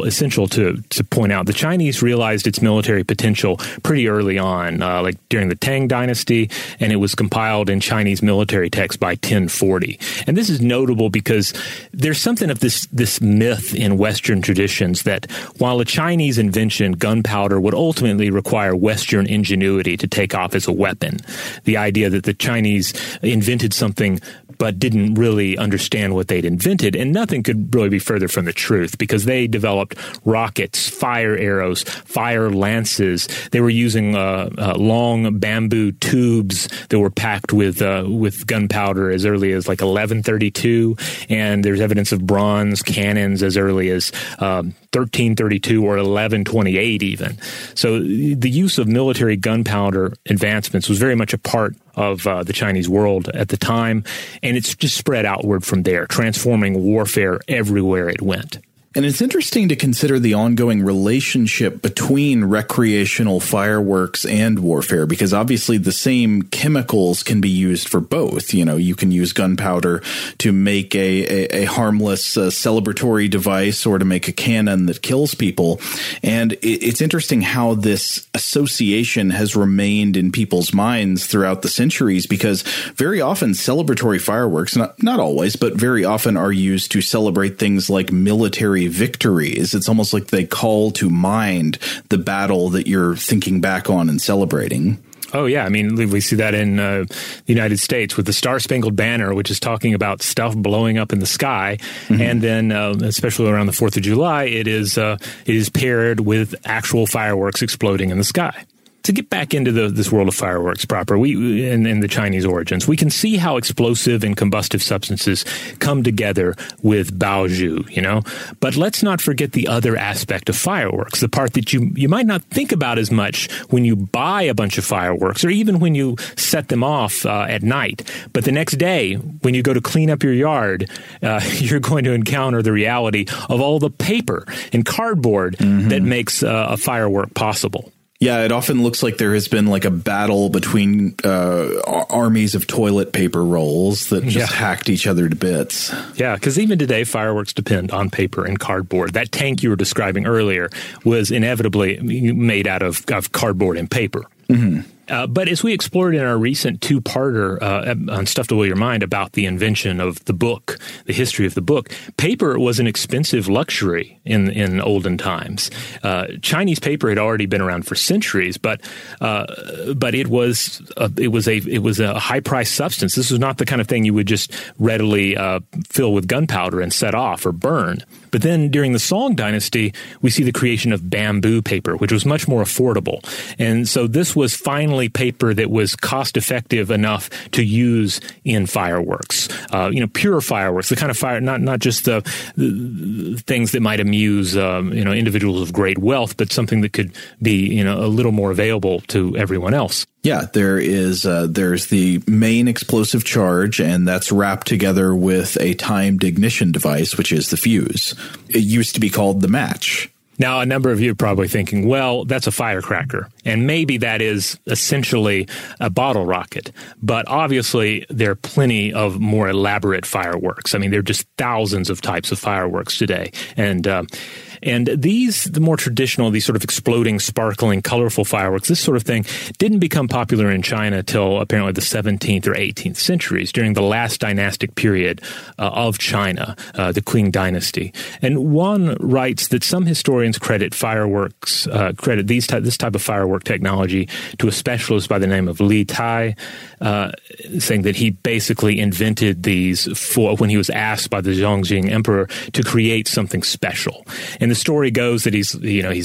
essential to point out, the Chinese realized its military potential pretty early on, like during the Tang Dynasty, and it was compiled in Chinese military texts by 1040. And this is notable because there's something of this myth in Western traditions that while a Chinese invention, gunpowder, would ultimately require Western ingenuity to take off as a weapon. The idea that the Chinese invented something but didn't really understand what they'd invented, and nothing could really be further from the truth because they developed rockets, fire arrows, fire lances. They were using long bamboo tubes that were packed with gunpowder as early as like 1132, and there's evidence of bronze cannons as early as 1332 or 1128 even. So the use of military gunpowder advancements was very much a part of the Chinese world at the time, and it's just spread outward from there, transforming warfare everywhere it went. And it's interesting to consider the ongoing relationship between recreational fireworks and warfare, because obviously the same chemicals can be used for both. You know, you can use gunpowder to make a harmless celebratory device or to make a cannon that kills people. And it's interesting how this association has remained in people's minds throughout the centuries, because very often celebratory fireworks, not always, but very often are used to celebrate things like military victories. It's almost like they call to mind the battle that you're thinking back on and celebrating. Oh, yeah. I mean, we see that in the United States with the Star-Spangled Banner, which is talking about stuff blowing up in the sky. Mm-hmm. And then, especially around the 4th of July, it is paired with actual fireworks exploding in the sky. To get back into this world of fireworks proper, and the Chinese origins, we can see how explosive and combustive substances come together with baoju, But let's not forget the other aspect of fireworks, the part that you might not think about as much when you buy a bunch of fireworks or even when you set them off at night. But the next day, when you go to clean up your yard, you're going to encounter the reality of all the paper and cardboard that makes a firework possible. Yeah, it often looks like there has been like a battle between armies of toilet paper rolls that just hacked each other to bits. Yeah, because even today, fireworks depend on paper and cardboard. That tank you were describing earlier was inevitably made out of cardboard and paper. Mm-hmm. But as we explored in our recent two-parter on Stuff to Blow Your Mind about the invention of the book, the history of the book, paper was an expensive luxury in olden times. Chinese paper had already been around for centuries, but it was a high-priced substance. This was not the kind of thing you would just readily fill with gunpowder and set off or burn. But then during the Song Dynasty, we see the creation of bamboo paper, which was much more affordable. And so this was finally paper that was cost-effective enough to use in fireworks. Pure fireworks, the kind of fire, not just the things that might amuse, individuals of great wealth, but something that could be, a little more available to everyone else. Yeah, there's the main explosive charge, and that's wrapped together with a timed ignition device, which is the fuse. It used to be called the match. Now, a number of you are probably thinking, well, that's a firecracker, and maybe that is essentially a bottle rocket. But obviously, there are plenty of more elaborate fireworks. I mean, there are just thousands of types of fireworks today. And And these, the more traditional, these sort of exploding, sparkling, colorful fireworks, this sort of thing, didn't become popular in China till apparently the 17th or 18th centuries, during the last dynastic period of China, the Qing Dynasty. And Wan writes that some historians credit fireworks, this type of firework technology to a specialist by the name of Li Tai, saying that he basically invented these for when he was asked by the Zhongjing emperor to create something special. And the story goes that he's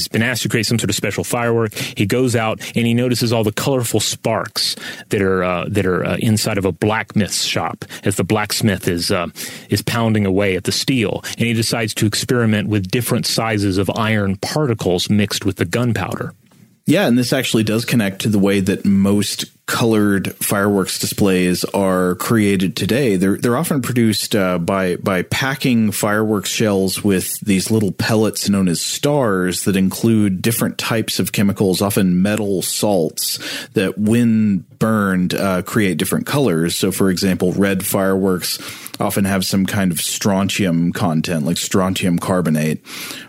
been asked to create some sort of special firework. He goes out and he notices all the colorful sparks that are inside of a blacksmith's shop as the blacksmith is pounding away at the steel. And he decides to experiment with different sizes of iron particles mixed with the gunpowder. Yeah, and this actually does connect to the way that most colored fireworks displays are created today. They're often produced by packing fireworks shells with these little pellets known as stars that include different types of chemicals, often metal salts, that when burned create different colors. So, for example, red fireworks often have some kind of strontium content, like strontium carbonate,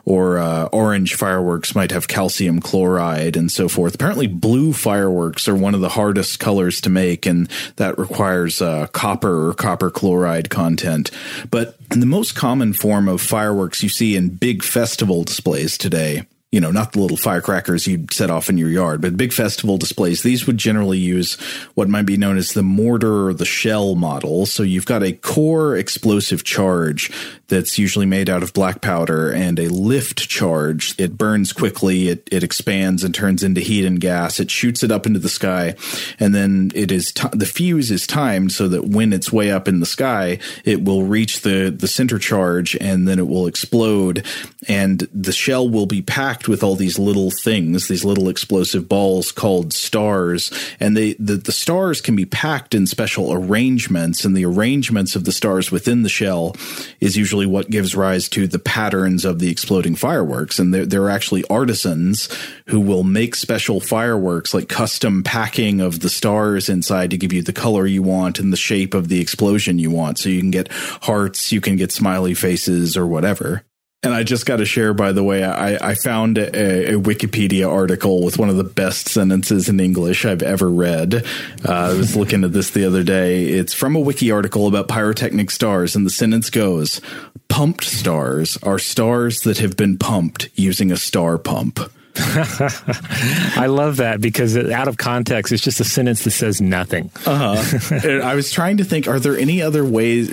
or orange fireworks might have calcium chloride and so forth. Apparently, blue fireworks are one of the hardest colors to make, and that requires copper or copper chloride content. But the most common form of fireworks you see in big festival displays today, you know, not the little firecrackers you'd set off in your yard, but big festival displays, these would generally use what might be known as the mortar or the shell model. So you've got a core explosive charge that's usually made out of black powder and a lift charge. It burns quickly. It expands and turns into heat and gas. It shoots it up into the sky. And then it is the fuse is timed so that when it's way up in the sky, it will reach the center charge and then it will explode. And the shell will be packed with all these little things, these little explosive balls called stars. And the stars can be packed in special arrangements, and the arrangements of the stars within the shell is usually what gives rise to the patterns of the exploding fireworks. And there are actually artisans who will make special fireworks, like custom packing of the stars inside to give you the color you want and the shape of the explosion you want. So you can get hearts, you can get smiley faces or whatever. And I just got to share, by the way, I found a Wikipedia article with one of the best sentences in English I've ever read. I was looking at this the other day. It's from a wiki article about pyrotechnic stars, and the sentence goes, "Pumped stars are stars that have been pumped using a star pump." I love that, because out of context, it's just a sentence that says nothing. I was trying to think, are there any other ways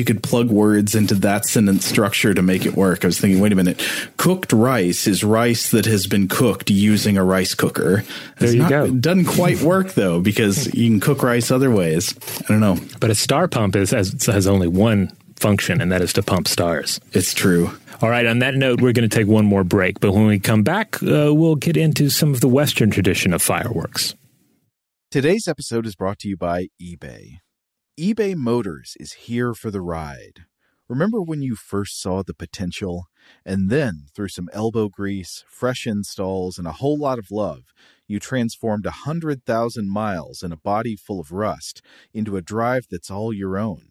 you could plug words into that sentence structure to make it work? I was thinking, wait a minute, cooked rice is rice that has been cooked using a rice cooker. There you go. It doesn't quite work, though, because you can cook rice other ways. I don't know. But a star pump has only one function, and that is to pump stars. It's true. All right, on that note, we're going to take one more break. But when we come back, we'll get into some of the Western tradition of fireworks. Today's episode is brought to you by eBay. eBay Motors is here for the ride. Remember when you first saw the potential? And then, through some elbow grease, fresh installs, and a whole lot of love, you transformed 100,000 miles and a body full of rust into a drive that's all your own.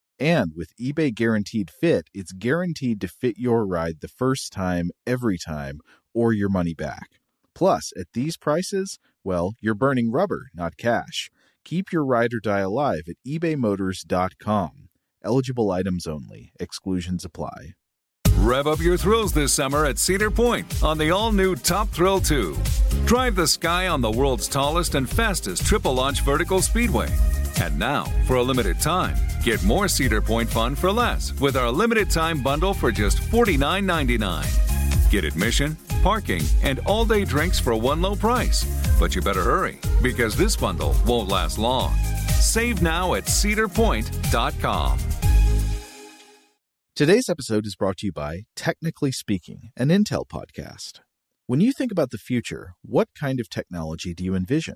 And with eBay Guaranteed Fit, it's guaranteed to fit your ride the first time, every time, or your money back. Plus, at these prices, well, you're burning rubber, not cash. Keep your ride or die alive at ebaymotors.com. Eligible items only. Exclusions apply. Rev up your thrills this summer at Cedar Point on the all-new Top Thrill 2. Drive the sky on the world's tallest and fastest triple-launch vertical speedway. And now, for a limited time, get more Cedar Point fun for less with our limited-time bundle for just $49.99. Get admission, parking, and all-day drinks for one low price. But you better hurry, because this bundle won't last long. Save now at cedarpoint.com. Today's episode is brought to you by Technically Speaking, an Intel podcast. When you think about the future, what kind of technology do you envision?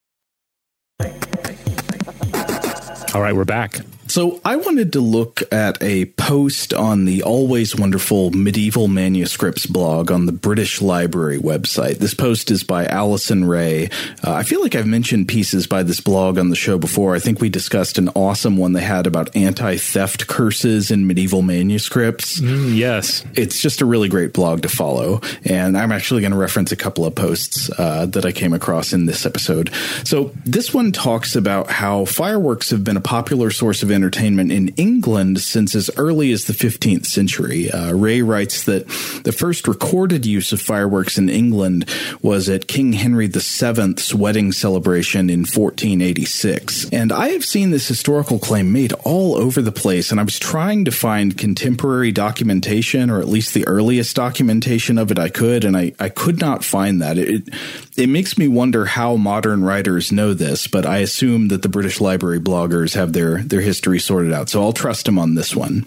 All right, we're back. So I wanted to look at a post on the always wonderful Medieval Manuscripts blog on the British Library website. This post is by Allison Ray. I feel like I've mentioned pieces by this blog on the show before. I think we discussed an awesome one they had about anti-theft curses in medieval manuscripts. Yes. It's just a really great blog to follow. And I'm actually going to reference a couple of posts that I came across in this episode. So this one talks about how fireworks have been a popular source of entertainment in England since as early as the 15th century. Ray writes that the first recorded use of fireworks in England was at King Henry VII's wedding celebration in 1486. And I have seen this historical claim made all over the place, and I was trying to find contemporary documentation, or at least the earliest documentation of it I could, and I could not find that. It makes me wonder how modern writers know this, but I assume that the British Library bloggers have their history sorted out. So I'll trust him on this one.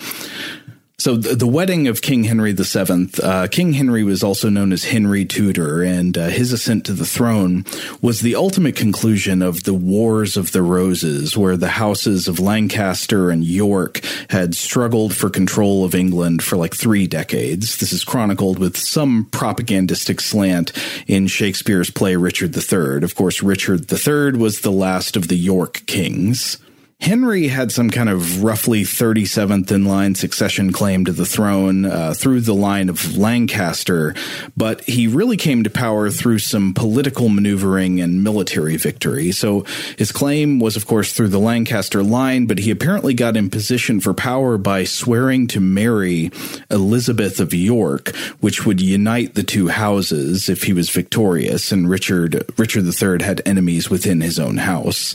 So the wedding of King Henry VII, King Henry was also known as Henry Tudor, and his ascent to the throne was the ultimate conclusion of the Wars of the Roses, where the houses of Lancaster and York had struggled for control of England for like 3 decades. This is chronicled with some propagandistic slant in Shakespeare's play Richard III. Of course, Richard III was the last of the York kings. Henry had some kind of roughly 37th in line succession claim to the throne through the line of Lancaster, but he really came to power through some political maneuvering and military victory. So his claim was, of course, through the Lancaster line, but he apparently got in position for power by swearing to marry Elizabeth of York, which would unite the two houses if he was victorious, and Richard III had enemies within his own house.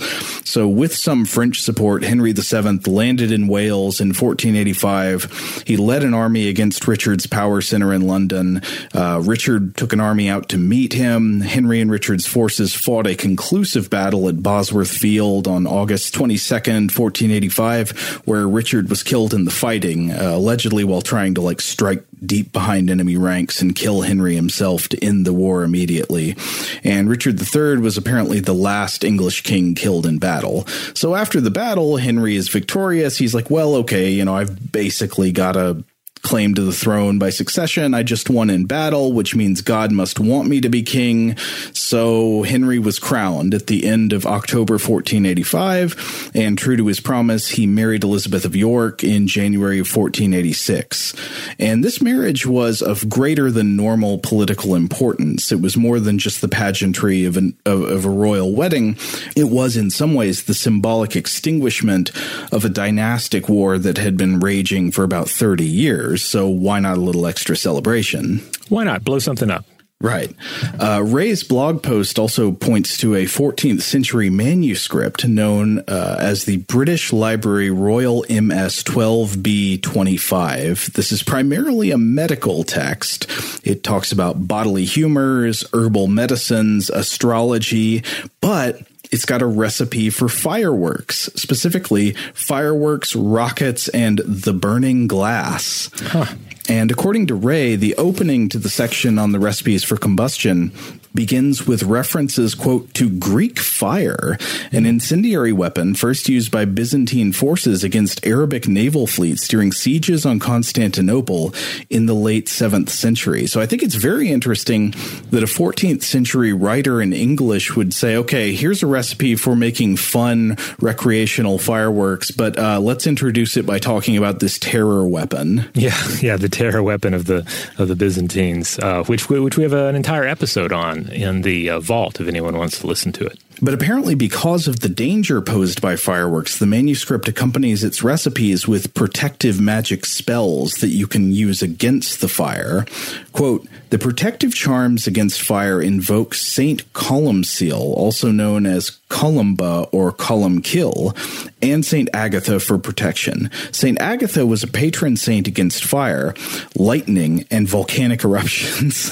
So with some French support, Henry VII landed in Wales in 1485. He led an army against Richard's power center in London. Richard took an army out to meet him. Henry and Richard's forces fought a conclusive battle at Bosworth Field on August 22nd, 1485, where Richard was killed in the fighting, allegedly while trying to strike deep behind enemy ranks and kill Henry himself to end the war immediately. And Richard III was apparently the last English king killed in battle. So after the battle, Henry is victorious. He's like, well, okay, I've basically got a claim to the throne by succession. I just won in battle, which means God must want me to be king. So Henry was crowned at the end of October 1485, and true to his promise, he married Elizabeth of York in January of 1486. And this marriage was of greater than normal political importance. It was more than just the pageantry of a royal wedding. It was in some ways the symbolic extinguishment of a dynastic war that had been raging for about 30 years. So why not a little extra celebration? Why not blow something up? Right. Ray's blog post also points to a 14th century manuscript known as the British Library Royal MS 12B25. This is primarily a medical text. It talks about bodily humors, herbal medicines, astrology, but it's got a recipe for fireworks, specifically fireworks, rockets, and the burning glass. Huh. And according to Ray, the opening to the section on the recipes for combustion begins with references, quote, to Greek fire, an incendiary weapon first used by Byzantine forces against Arabic naval fleets during sieges on Constantinople in the late 7th century. So I think it's very interesting that a 14th century writer in English would say, okay, here's a recipe for making fun recreational fireworks, but let's introduce it by talking about this terror weapon. Yeah, the terror weapon of the Byzantines, which we have an entire episode on in the vault if anyone wants to listen to it. But apparently because of the danger posed by fireworks, the manuscript accompanies its recipes with protective magic spells that you can use against the fire. Quote, the protective charms against fire invoke Saint Columcille, also known as Columba or Columcille, and Saint Agatha for protection. Saint Agatha was a patron saint against fire, lightning, and volcanic eruptions.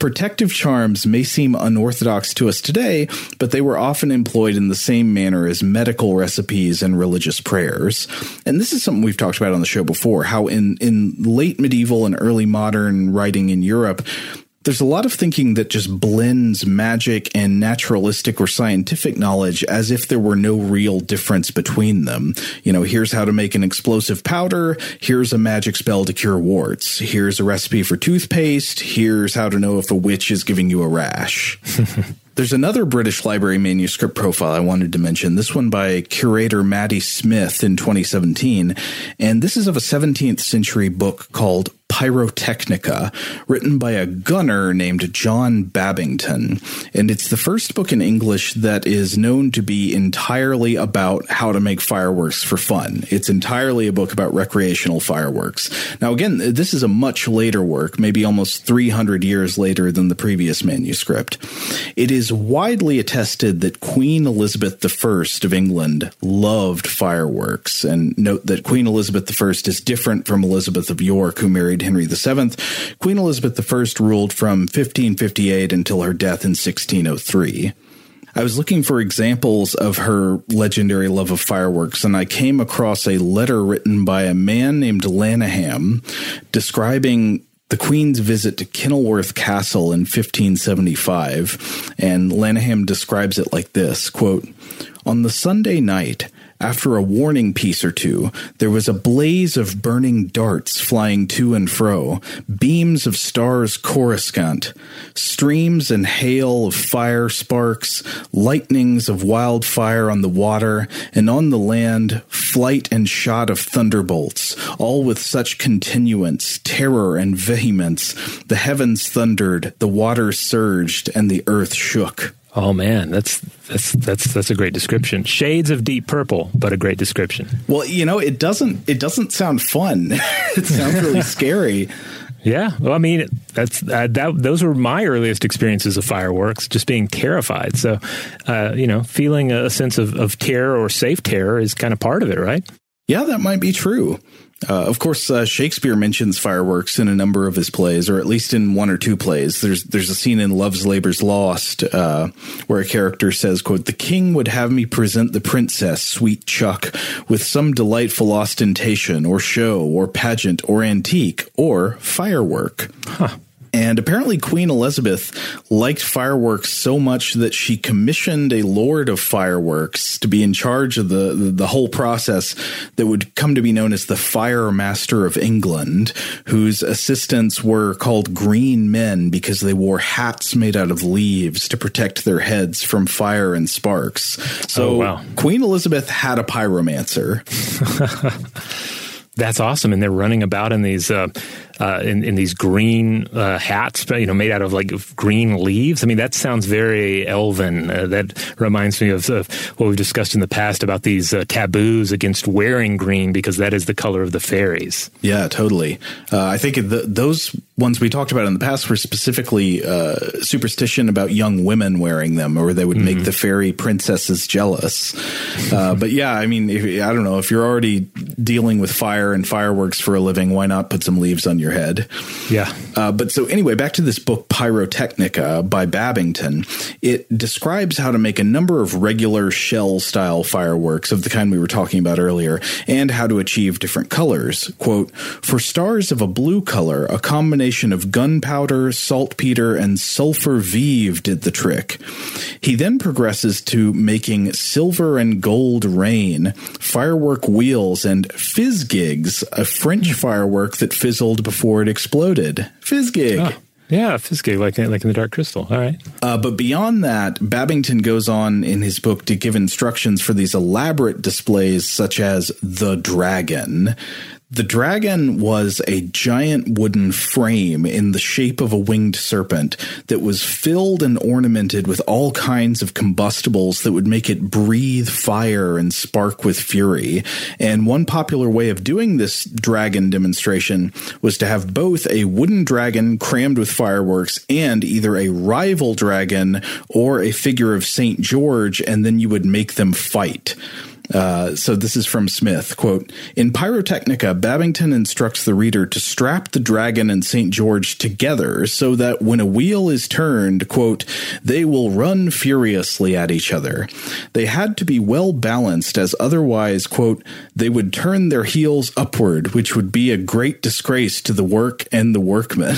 Protective charms may seem unorthodox to us today, but they were often employed in the same manner as medical recipes and religious prayers. And this is something we've talked about on the show before, how in late medieval and early modern writing in Europe, there's a lot of thinking that just blends magic and naturalistic or scientific knowledge as if there were no real difference between them. You know, here's how to make an explosive powder. Here's a magic spell to cure warts. Here's a recipe for toothpaste. Here's how to know if a witch is giving you a rash. There's another British Library manuscript profile I wanted to mention, this one by curator Maddie Smith in 2017, and this is of a 17th century book called Pyrotechnica, written by a gunner named John Babington, and it's the first book in English that is known to be entirely about how to make fireworks for fun. It's entirely a book about recreational fireworks. Now, again, this is a much later work, maybe almost 300 years later than the previous manuscript. It is widely attested that Queen Elizabeth I of England loved fireworks, and note that Queen Elizabeth I is different from Elizabeth of York, who married Henry VII. Queen Elizabeth I ruled from 1558 until her death in 1603. I was looking for examples of her legendary love of fireworks, and I came across a letter written by a man named Lanaham describing the Queen's visit to Kenilworth Castle in 1575, and Lanaham describes it like this, quote, on the Sunday night, after a warning piece or two, there was a blaze of burning darts flying to and fro, beams of stars coruscant, streams and hail of fire sparks, lightnings of wildfire on the water, and on the land, flight and shot of thunderbolts, all with such continuance, terror, and vehemence. The heavens thundered, the waters surged, and the earth shook. Oh man, that's a great description. Shades of deep purple, but a great description. Well, you know, it doesn't sound fun. It sounds really scary. Yeah, well, I mean, those were my earliest experiences of fireworks, just being terrified. So, you know, feeling a sense of terror or safe terror is kind of part of it, right? Yeah, that might be true. Of course, Shakespeare mentions fireworks in a number of his plays, or at least in one or two plays. There's a scene in Love's Labour's Lost where a character says, quote, the king would have me present the princess, sweet chuck, with some delightful ostentation or show or pageant or antique or firework. Huh. And apparently Queen Elizabeth liked fireworks so much that she commissioned a lord of fireworks to be in charge of the whole process that would come to be known as the Fire Master of England, whose assistants were called green men because they wore hats made out of leaves to protect their heads from fire and sparks. So Queen Elizabeth had a pyromancer. That's awesome. And they're running about in these in these green hats, you know, made out of like green leaves. I mean, that sounds very elven. That reminds me of what we've discussed in the past about these taboos against wearing green because that is the color of the fairies. Yeah, totally. I think those ones we talked about in the past were specifically superstition about young women wearing them, or they would make the fairy princesses jealous. But yeah, I mean, I don't know, if you're already dealing with fire and fireworks for a living, why not put some leaves on your head? Yeah. But so anyway, back to this book, Pyrotechnica by Babington. It describes how to make a number of regular shell-style fireworks of the kind we were talking about earlier, and how to achieve different colors. Quote, "For stars of a blue color, a combination of gunpowder, saltpeter, and sulfur vive did the trick." He then progresses to making silver and gold rain, firework wheels, and fizz-gigs, a French firework that fizzled before it exploded. Fizz-gig. Oh. Yeah, Fiske, like in the Dark Crystal. All right. But beyond that, Babington goes on in his book to give instructions for these elaborate displays such as the dragon. The dragon was a giant wooden frame in the shape of a winged serpent that was filled and ornamented with all kinds of combustibles that would make it breathe fire and spark with fury. And one popular way of doing this dragon demonstration was to have both a wooden dragon crammed with fireworks and either a rival dragon or a figure of St. George, and then you would make them fight. So this is from Smith, quote, "In Pyrotechnica, Babington instructs the reader to strap the dragon and St. George together so that when a wheel is turned, quote, they will run furiously at each other. They had to be well balanced, as otherwise, quote, they would turn their heels upward, which would be a great disgrace to the work and the workmen."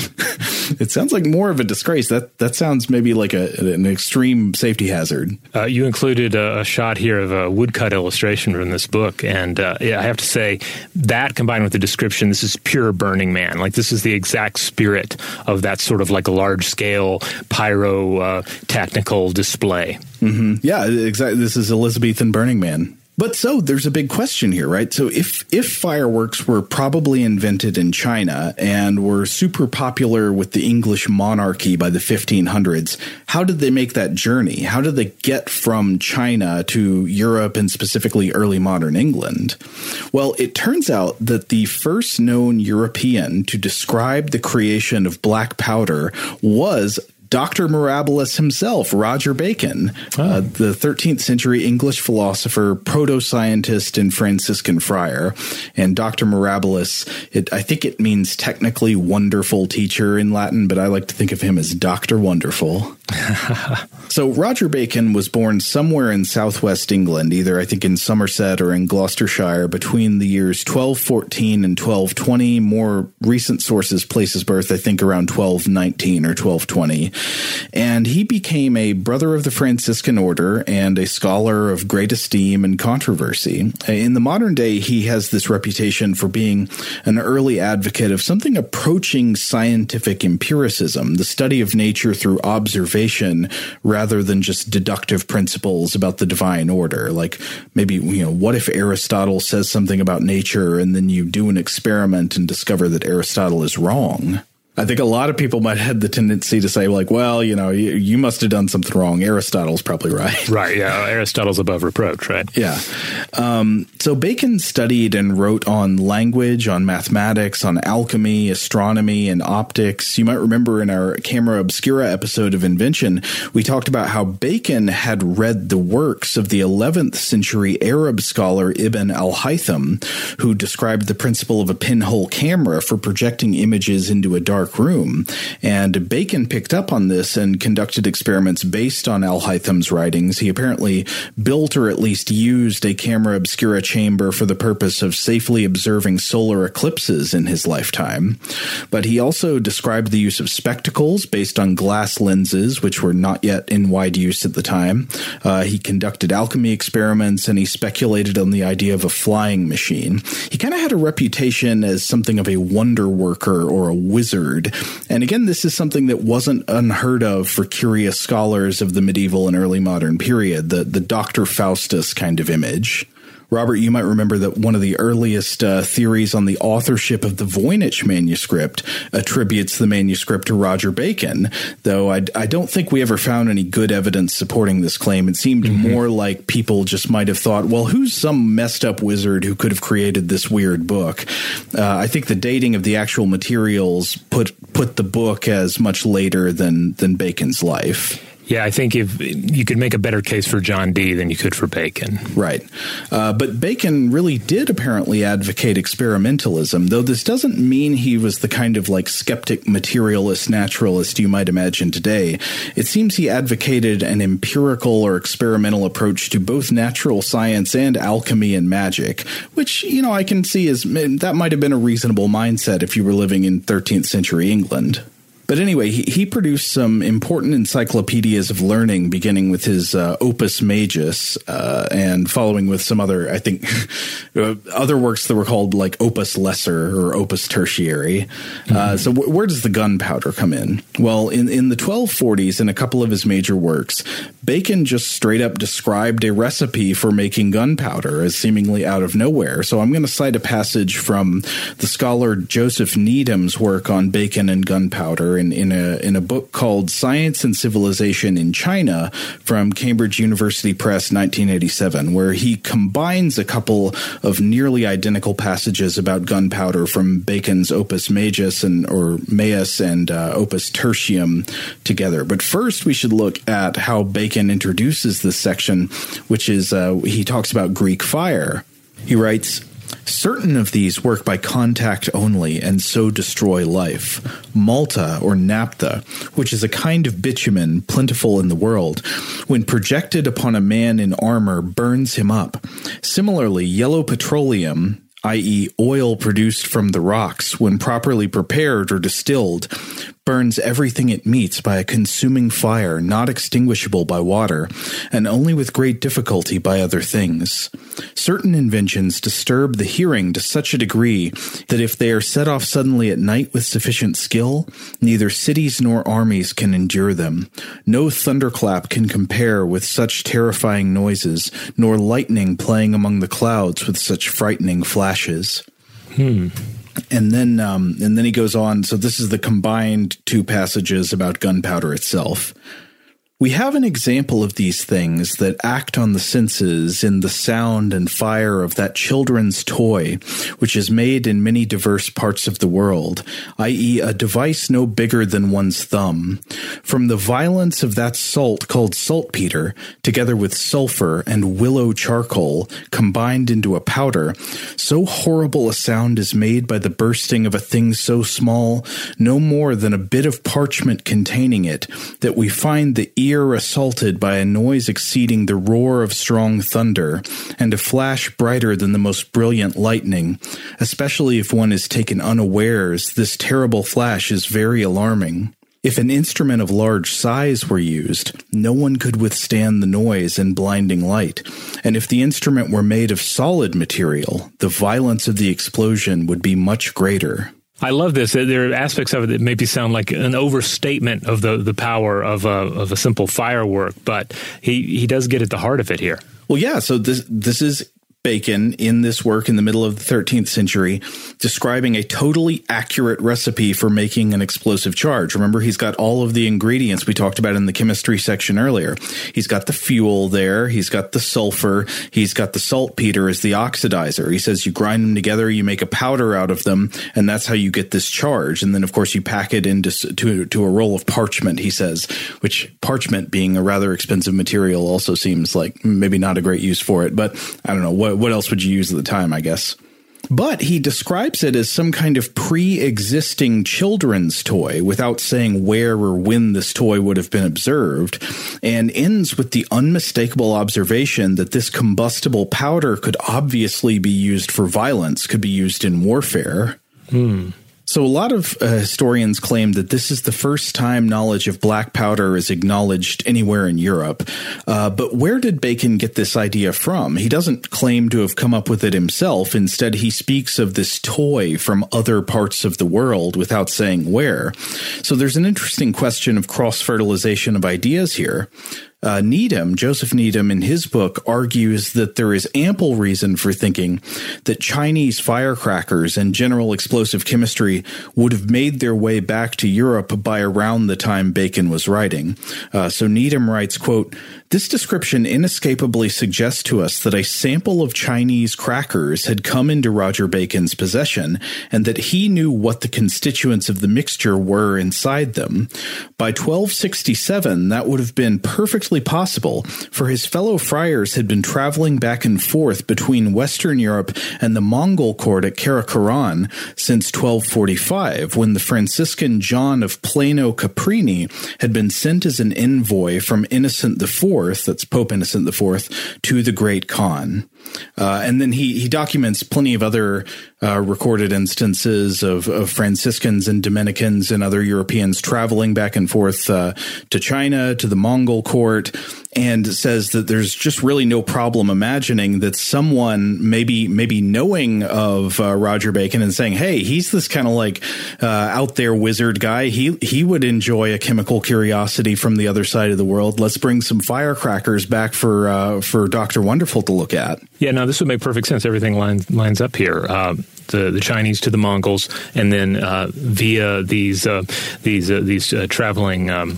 It sounds like more of a disgrace. That sounds maybe like an extreme safety hazard. You included a shot here of a woodcut illustration from this book, and I have to say that combined with the description, this is pure Burning Man. Like, this is the exact spirit of that sort of like large-scale pyro technical display. Mm-hmm. Yeah, exactly. This is Elizabethan Burning Man. But so there's a big question here, right? So if fireworks were probably invented in China and were super popular with the English monarchy by the 1500s, how did they make that journey? How did they get from China to Europe and specifically early modern England? Well, it turns out that the first known European to describe the creation of black powder was Dr. Mirabilis himself, Roger Bacon, the 13th century English philosopher, proto-scientist, and Franciscan friar. And Dr. Mirabilis, I think it means technically wonderful teacher in Latin, but I like to think of him as Dr. Wonderful. So Roger Bacon was born somewhere in southwest England, either I think in Somerset or in Gloucestershire, between the years 1214 and 1220. More recent sources place his birth, I think, around 1219 or 1220. And he became a brother of the Franciscan order and a scholar of great esteem and controversy. In the modern day, he has this reputation for being an early advocate of something approaching scientific empiricism, the study of nature through observation rather than just deductive principles about the divine order. Like, maybe, you know, what if Aristotle says something about nature and then you do an experiment and discover that Aristotle is wrong? I think a lot of people might have the tendency to say, like, well, you know, you must have done something wrong. Aristotle's probably right. Right, yeah. Aristotle's above reproach, right? Yeah. So Bacon studied and wrote on language, on mathematics, on alchemy, astronomy, and optics. You might remember in our Camera Obscura episode of Invention, we talked about how Bacon had read the works of the 11th century Arab scholar Ibn al-Haytham, who described the principle of a pinhole camera for projecting images into a dark room. And Bacon picked up on this and conducted experiments based on Al-Haytham's writings. He apparently built or at least used a camera obscura chamber for the purpose of safely observing solar eclipses in his lifetime. But he also described the use of spectacles based on glass lenses, which were not yet in wide use at the time. He conducted alchemy experiments, and he speculated on the idea of a flying machine. He kind of had a reputation as something of a wonder worker or a wizard. And again, this is something that wasn't unheard of for curious scholars of the medieval and early modern period, the Dr. Faustus kind of image. Robert, you might remember that one of the earliest theories on the authorship of the Voynich manuscript attributes the manuscript to Roger Bacon, though I don't think we ever found any good evidence supporting this claim. It seemed more like people just might have thought, well, who's some messed up wizard who could have created this weird book? I think the dating of the actual materials put the book as much later than Bacon's life. Yeah, I think if you could make a better case for John Dee than you could for Bacon. Right. But Bacon really did apparently advocate experimentalism, though this doesn't mean he was the kind of like skeptic materialist naturalist you might imagine today. It seems he advocated an empirical or experimental approach to both natural science and alchemy and magic, which, you know, I can see is that might have been a reasonable mindset if you were living in 13th century England. But anyway, he produced some important encyclopedias of learning, beginning with his Opus Majus and following with some other, I think, other works that were called like Opus Lesser or Opus Tertiary. So where does the gunpowder come in? Well, in the 1240s, in a couple of his major works, Bacon just straight up described a recipe for making gunpowder as seemingly out of nowhere. So I'm going to cite a passage from the scholar Joseph Needham's work on Bacon and gunpowder in a book called Science and Civilization in China from Cambridge University Press, 1987, where he combines a couple of nearly identical passages about gunpowder from Bacon's Opus Majus and Opus Tertium together. But first, we should look at how Bacon introduces this section, which is he talks about Greek fire. He writes, "Certain of these work by contact only and so destroy life. Malta, or naphtha, which is a kind of bitumen plentiful in the world, when projected upon a man in armor, burns him up. Similarly, yellow petroleum, i.e. oil produced from the rocks, when properly prepared or distilled, burns everything it meets by a consuming fire not extinguishable by water, and only with great difficulty by other things. Certain inventions disturb the hearing to such a degree that if they are set off suddenly at night with sufficient skill, neither cities nor armies can endure them. No thunderclap can compare with such terrifying noises, nor lightning playing among the clouds with such frightening flashes." And then he goes on. So this is the combined two passages about gunpowder itself. "We have an example of these things that act on the senses in the sound and fire of that children's toy, which is made in many diverse parts of the world, i.e. a device no bigger than one's thumb. From the violence of that salt called saltpeter, together with sulfur and willow charcoal, combined into a powder, so horrible a sound is made by the bursting of a thing so small, no more than a bit of parchment containing it, that we find the ear assaulted by a noise exceeding the roar of strong thunder, and a flash brighter than the most brilliant lightning. Especially if one is taken unawares, this terrible flash is very alarming. If an instrument of large size were used, no one could withstand the noise and blinding light, and if the instrument were made of solid material, the violence of the explosion would be much greater." I love this. There are aspects of it that maybe sound like an overstatement of the power of a simple firework, but he does get at the heart of it here. Well, yeah. So this is Bacon in this work in the middle of the 13th century describing a totally accurate recipe for making an explosive charge. Remember, he's got all of the ingredients we talked about in the chemistry section earlier. He's got the fuel there. He's got the sulfur. He's got the saltpeter as the oxidizer. He says you grind them together, you make a powder out of them, and that's how you get this charge. And then, of course, you pack it into a roll of parchment, he says, which parchment being a rather expensive material also seems like maybe not a great use for it. But I don't know. What else would you use at the time, I guess? But he describes it as some kind of pre-existing children's toy without saying where or when this toy would have been observed, and ends with the unmistakable observation that this combustible powder could obviously be used for violence, could be used in warfare. So a lot of historians claim that this is the first time knowledge of black powder is acknowledged anywhere in Europe. But where did Bacon get this idea from? He doesn't claim to have come up with it himself. Instead, he speaks of this toy from other parts of the world without saying where. So there's an interesting question of cross-fertilization of ideas here. Needham, Joseph Needham, in his book, argues that there is ample reason for thinking that Chinese firecrackers and general explosive chemistry would have made their way back to Europe by around the time Bacon was writing. So Needham writes, quote, "This description inescapably suggests to us that a sample of Chinese crackers had come into Roger Bacon's possession and that he knew what the constituents of the mixture were inside them. By 1267, that would have been perfectly possible, for his fellow friars had been traveling back and forth between Western Europe and the Mongol court at Karakoram since 1245, when the Franciscan John of Plano Caprini had been sent as an envoy from Innocent IV, that's Pope Innocent IV, to the Great Khan." And then he documents plenty of other recorded instances of Franciscans and Dominicans and other Europeans traveling back and forth to China, to the Mongol court, and says that there's just really no problem imagining that someone maybe knowing of Roger Bacon and saying, hey, he's this kind of like out there wizard guy. He would enjoy a chemical curiosity from the other side of the world. Let's bring some firecrackers back for Dr. Wonderful to look at. Yeah, no, this would make perfect sense. Everything lines up here. The Chinese to the Mongols, and then via these traveling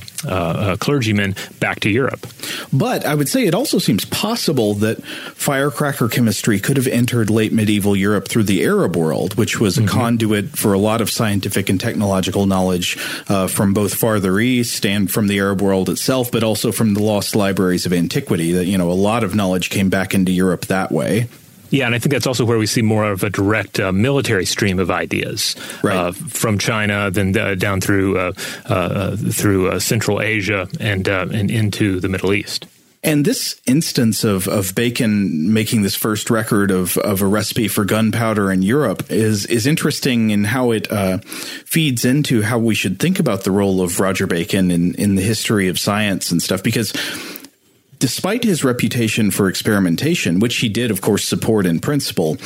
clergymen back to Europe. But I would say it also seems possible that firecracker chemistry could have entered late medieval Europe through the Arab world, which was a conduit for a lot of scientific and technological knowledge from both farther east and from the Arab world itself, but also from the lost libraries of antiquity. That, you know, a lot of knowledge came back into Europe that way. Yeah, and I think that's also where we see more of a direct military stream of ideas from China, then down through Central Asia and into the Middle East. And this instance of Bacon making this first record of a recipe for gunpowder in Europe is interesting in how it feeds into how we should think about the role of Roger Bacon in the history of science and stuff, because despite his reputation for experimentation, which he did, of course, support in principle,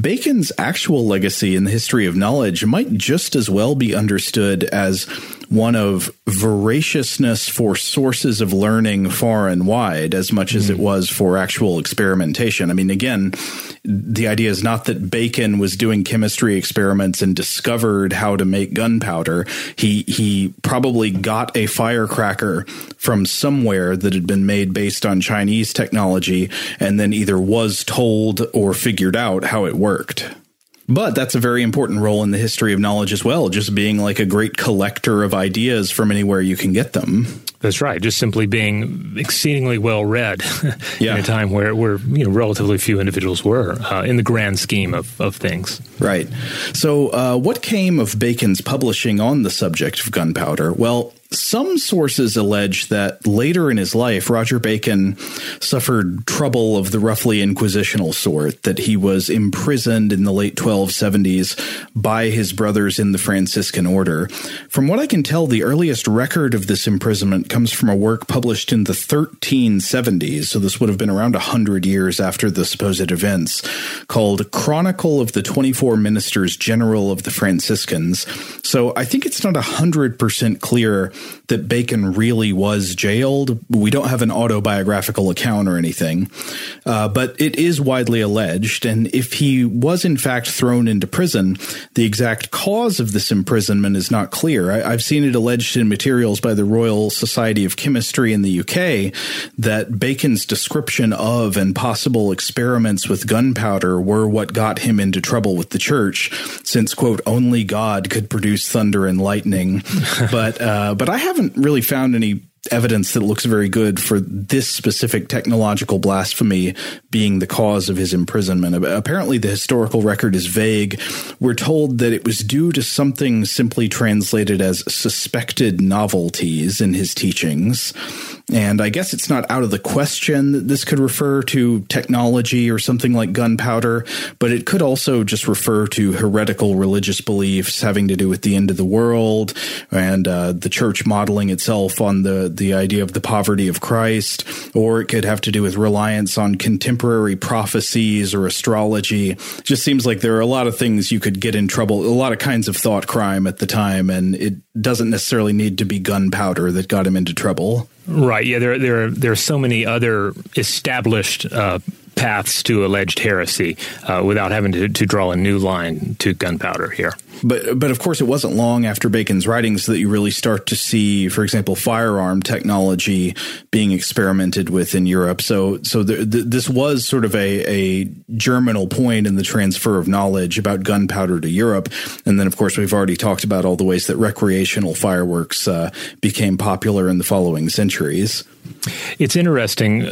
Bacon's actual legacy in the history of knowledge might just as well be understood as one of voraciousness for sources of learning far and wide as much as it was for actual experimentation. I mean, again, the idea is not that Bacon was doing chemistry experiments and discovered how to make gunpowder. He probably got a firecracker from somewhere that had been made based on Chinese technology and then either was told or figured out how it worked. But that's a very important role in the history of knowledge as well, just being like a great collector of ideas from anywhere you can get them. That's right. Just simply being exceedingly well read in a time where relatively few individuals were in the grand scheme of things. Right. So what came of Bacon's publishing on the subject of gunpowder? Well, some sources allege that later in his life, Roger Bacon suffered trouble of the roughly inquisitional sort, that he was imprisoned in the late 1270s by his brothers in the Franciscan order. From what I can tell, the earliest record of this imprisonment comes from a work published in the 1370s, so this would have been around 100 years after the supposed events, called Chronicle of the 24 Ministers General of the Franciscans. So I think it's not 100% clear that Bacon really was jailed. We don't have an autobiographical account or anything, but it is widely alleged. And if he was in fact thrown into prison, the exact cause of this imprisonment is not clear. I've seen it alleged in materials by the Royal Society of Chemistry in the UK that Bacon's description of and possible experiments with gunpowder were what got him into trouble with the church, since, quote, only God could produce thunder and lightning. But I haven't really found any evidence that looks very good for this specific technological blasphemy being the cause of his imprisonment. Apparently, the historical record is vague. We're told that it was due to something simply translated as suspected novelties in his teachings. And I guess it's not out of the question that this could refer to technology or something like gunpowder, but it could also just refer to heretical religious beliefs having to do with the end of the world and the church modeling itself on the idea of the poverty of Christ, or it could have to do with reliance on contemporary prophecies or astrology. Just seems like there are a lot of things you could get in trouble, a lot of kinds of thought crime at the time, and it doesn't necessarily need to be gunpowder that got him into trouble. Right. Yeah. There are so many other established paths to alleged heresy without having to draw a new line to gunpowder here. But of course, it wasn't long after Bacon's writings that you really start to see, for example, firearm technology being experimented with in Europe. So this was sort of a germinal point in the transfer of knowledge about gunpowder to Europe. And then, of course, we've already talked about all the ways that recreational fireworks became popular in the following centuries. It's interesting.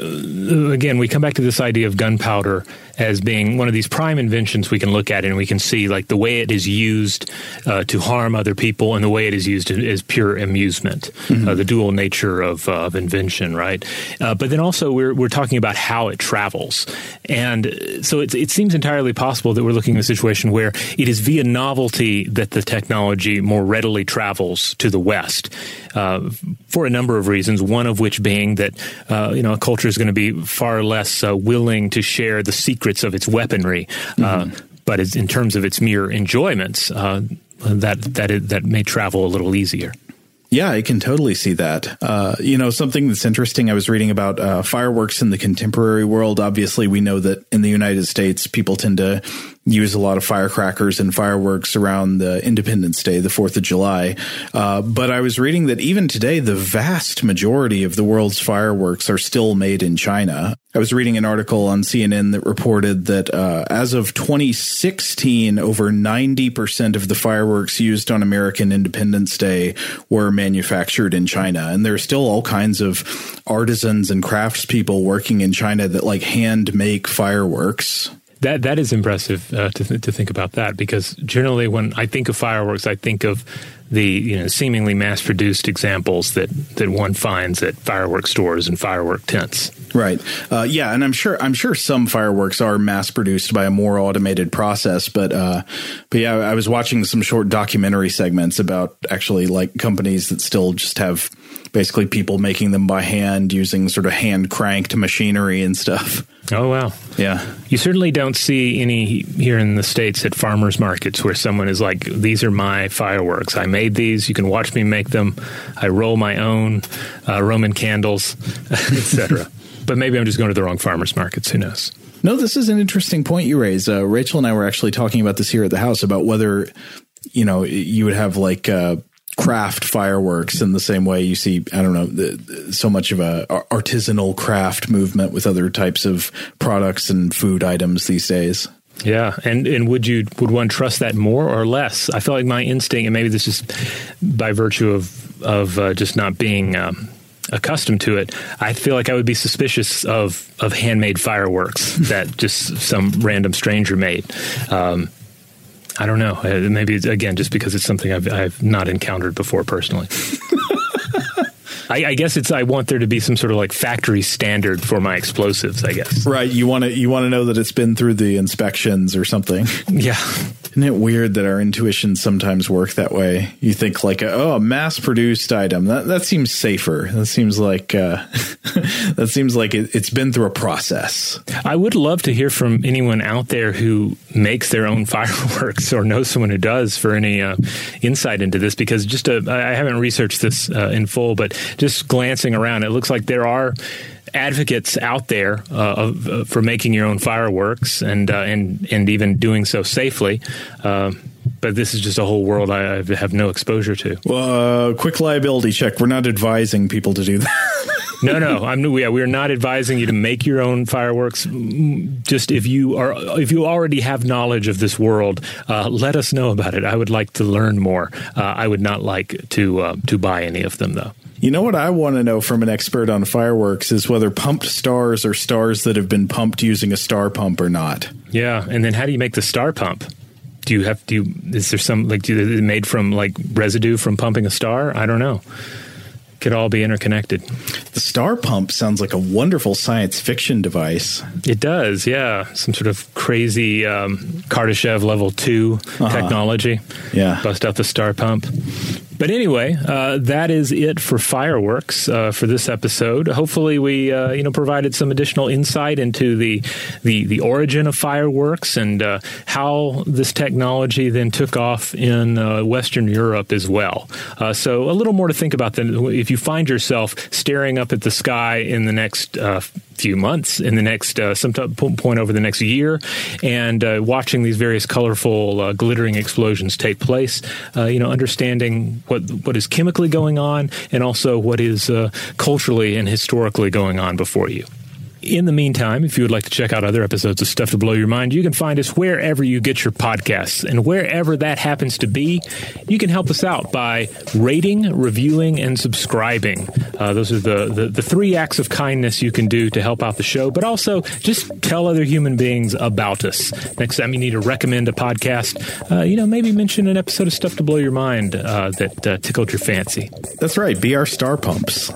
Again, we come back to this idea of gunpowder as being one of these prime inventions we can look at, and we can see like the way it is used to harm other people and the way it is used as pure amusement, mm-hmm. The dual nature of invention, right? But then also we're talking about how it travels. And so it seems entirely possible that we're looking at a situation where it is via novelty that the technology more readily travels to the West for a number of reasons, one of which being that a culture is going to be far less willing to share the secret of its weaponry, mm-hmm. but in terms of its mere enjoyments, that may travel a little easier. Yeah, I can totally see that. Something that's interesting, I was reading about fireworks in the contemporary world. Obviously, we know that in the United States, people tend to use a lot of firecrackers and fireworks around the Independence Day, the 4th of July. But I was reading that even today, the vast majority of the world's fireworks are still made in China. I was reading an article on CNN that reported that as of 2016, over 90% of the fireworks used on American Independence Day were manufactured in China. And there are still all kinds of artisans and craftspeople working in China that like hand make fireworks. That is impressive to think about that, because generally when I think of fireworks, I think of the seemingly mass-produced examples that one finds at fireworks stores and firework tents. Right. Yeah, and I'm sure some fireworks are mass-produced by a more automated process, but yeah, I was watching some short documentary segments about actually like companies that still just have basically people making them by hand using sort of hand-cranked machinery and stuff. Oh, wow. Yeah. You certainly don't see any here in the States at farmers markets where someone is like, these are my fireworks. I made these. You can watch me make them. I roll my own Roman candles, etc. But maybe I'm just going to the wrong farmers markets. Who knows? No, this is an interesting point you raise. Rachel and I were actually talking about this here at the house about whether, you would have like craft fireworks in the same way you see, I don't know, so much of a artisanal craft movement with other types of products and food items these days. Yeah, and would one trust that more or less? I feel like my instinct, and maybe this is by virtue of just not being accustomed to it, I feel like I would be suspicious of handmade fireworks that just some random stranger made. I don't know. Maybe, again, just because it's something I've not encountered before personally. I guess I want there to be some sort of like factory standard for my explosives, I guess. Right. You want to know that it's been through the inspections or something. Yeah. Isn't it weird that our intuitions sometimes work that way? You think like, a mass-produced item. That seems safer. That seems like it's been through a process. I would love to hear from anyone out there who makes their own fireworks or knows someone who does for any insight into this, because I haven't researched this in full, but just glancing around, it looks like there are advocates out there for making your own fireworks and even doing so safely. But this is just a whole world I have no exposure to. Well, quick liability check. We're not advising people to do that. No. We're not advising you to make your own fireworks. Just if you already have knowledge of this world, let us know about it. I would like to learn more. I would not like to buy any of them, though. You know what I want to know from an expert on fireworks is whether pumped stars are stars that have been pumped using a star pump or not. Yeah, and then how do you make the star pump? Is it made from like residue from pumping a star? I don't know. It could all be interconnected. The star pump sounds like a wonderful science fiction device. It does, yeah. Some sort of crazy Kardashev level 2 technology. Yeah. Bust out the star pump. But anyway, that is it for fireworks for this episode. Hopefully, we provided some additional insight into the origin of fireworks and how this technology then took off in Western Europe as well. So a little more to think about than if you find yourself staring up at the sky in the next few months, in the next some point over the next year, and watching these various colorful glittering explosions take place. Understanding what is chemically going on and also what is culturally and historically going on before you. In the meantime, if you would like to check out other episodes of Stuff to Blow Your Mind, you can find us wherever you get your podcasts. And wherever that happens to be, you can help us out by rating, reviewing, and subscribing. Those are the three acts of kindness you can do to help out the show, but also just tell other human beings about us. Next time you need to recommend a podcast, maybe mention an episode of Stuff to Blow Your Mind that tickled your fancy. That's right. Be our star pumps.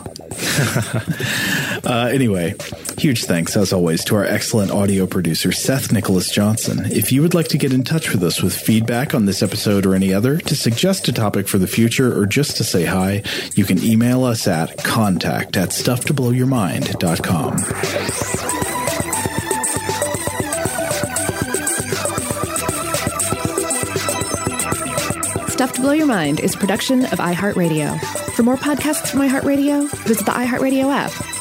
Anyway, huge thanks, as always, to our excellent audio producer, Seth Nicholas Johnson. If you would like to get in touch with us with feedback on this episode or any other, to suggest a topic for the future, or just to say hi, you can email us at contact@stufftoblowyourmind.com. Stuff to Blow Your Mind is a production of iHeartRadio. For more podcasts from iHeartRadio, visit the iHeartRadio app,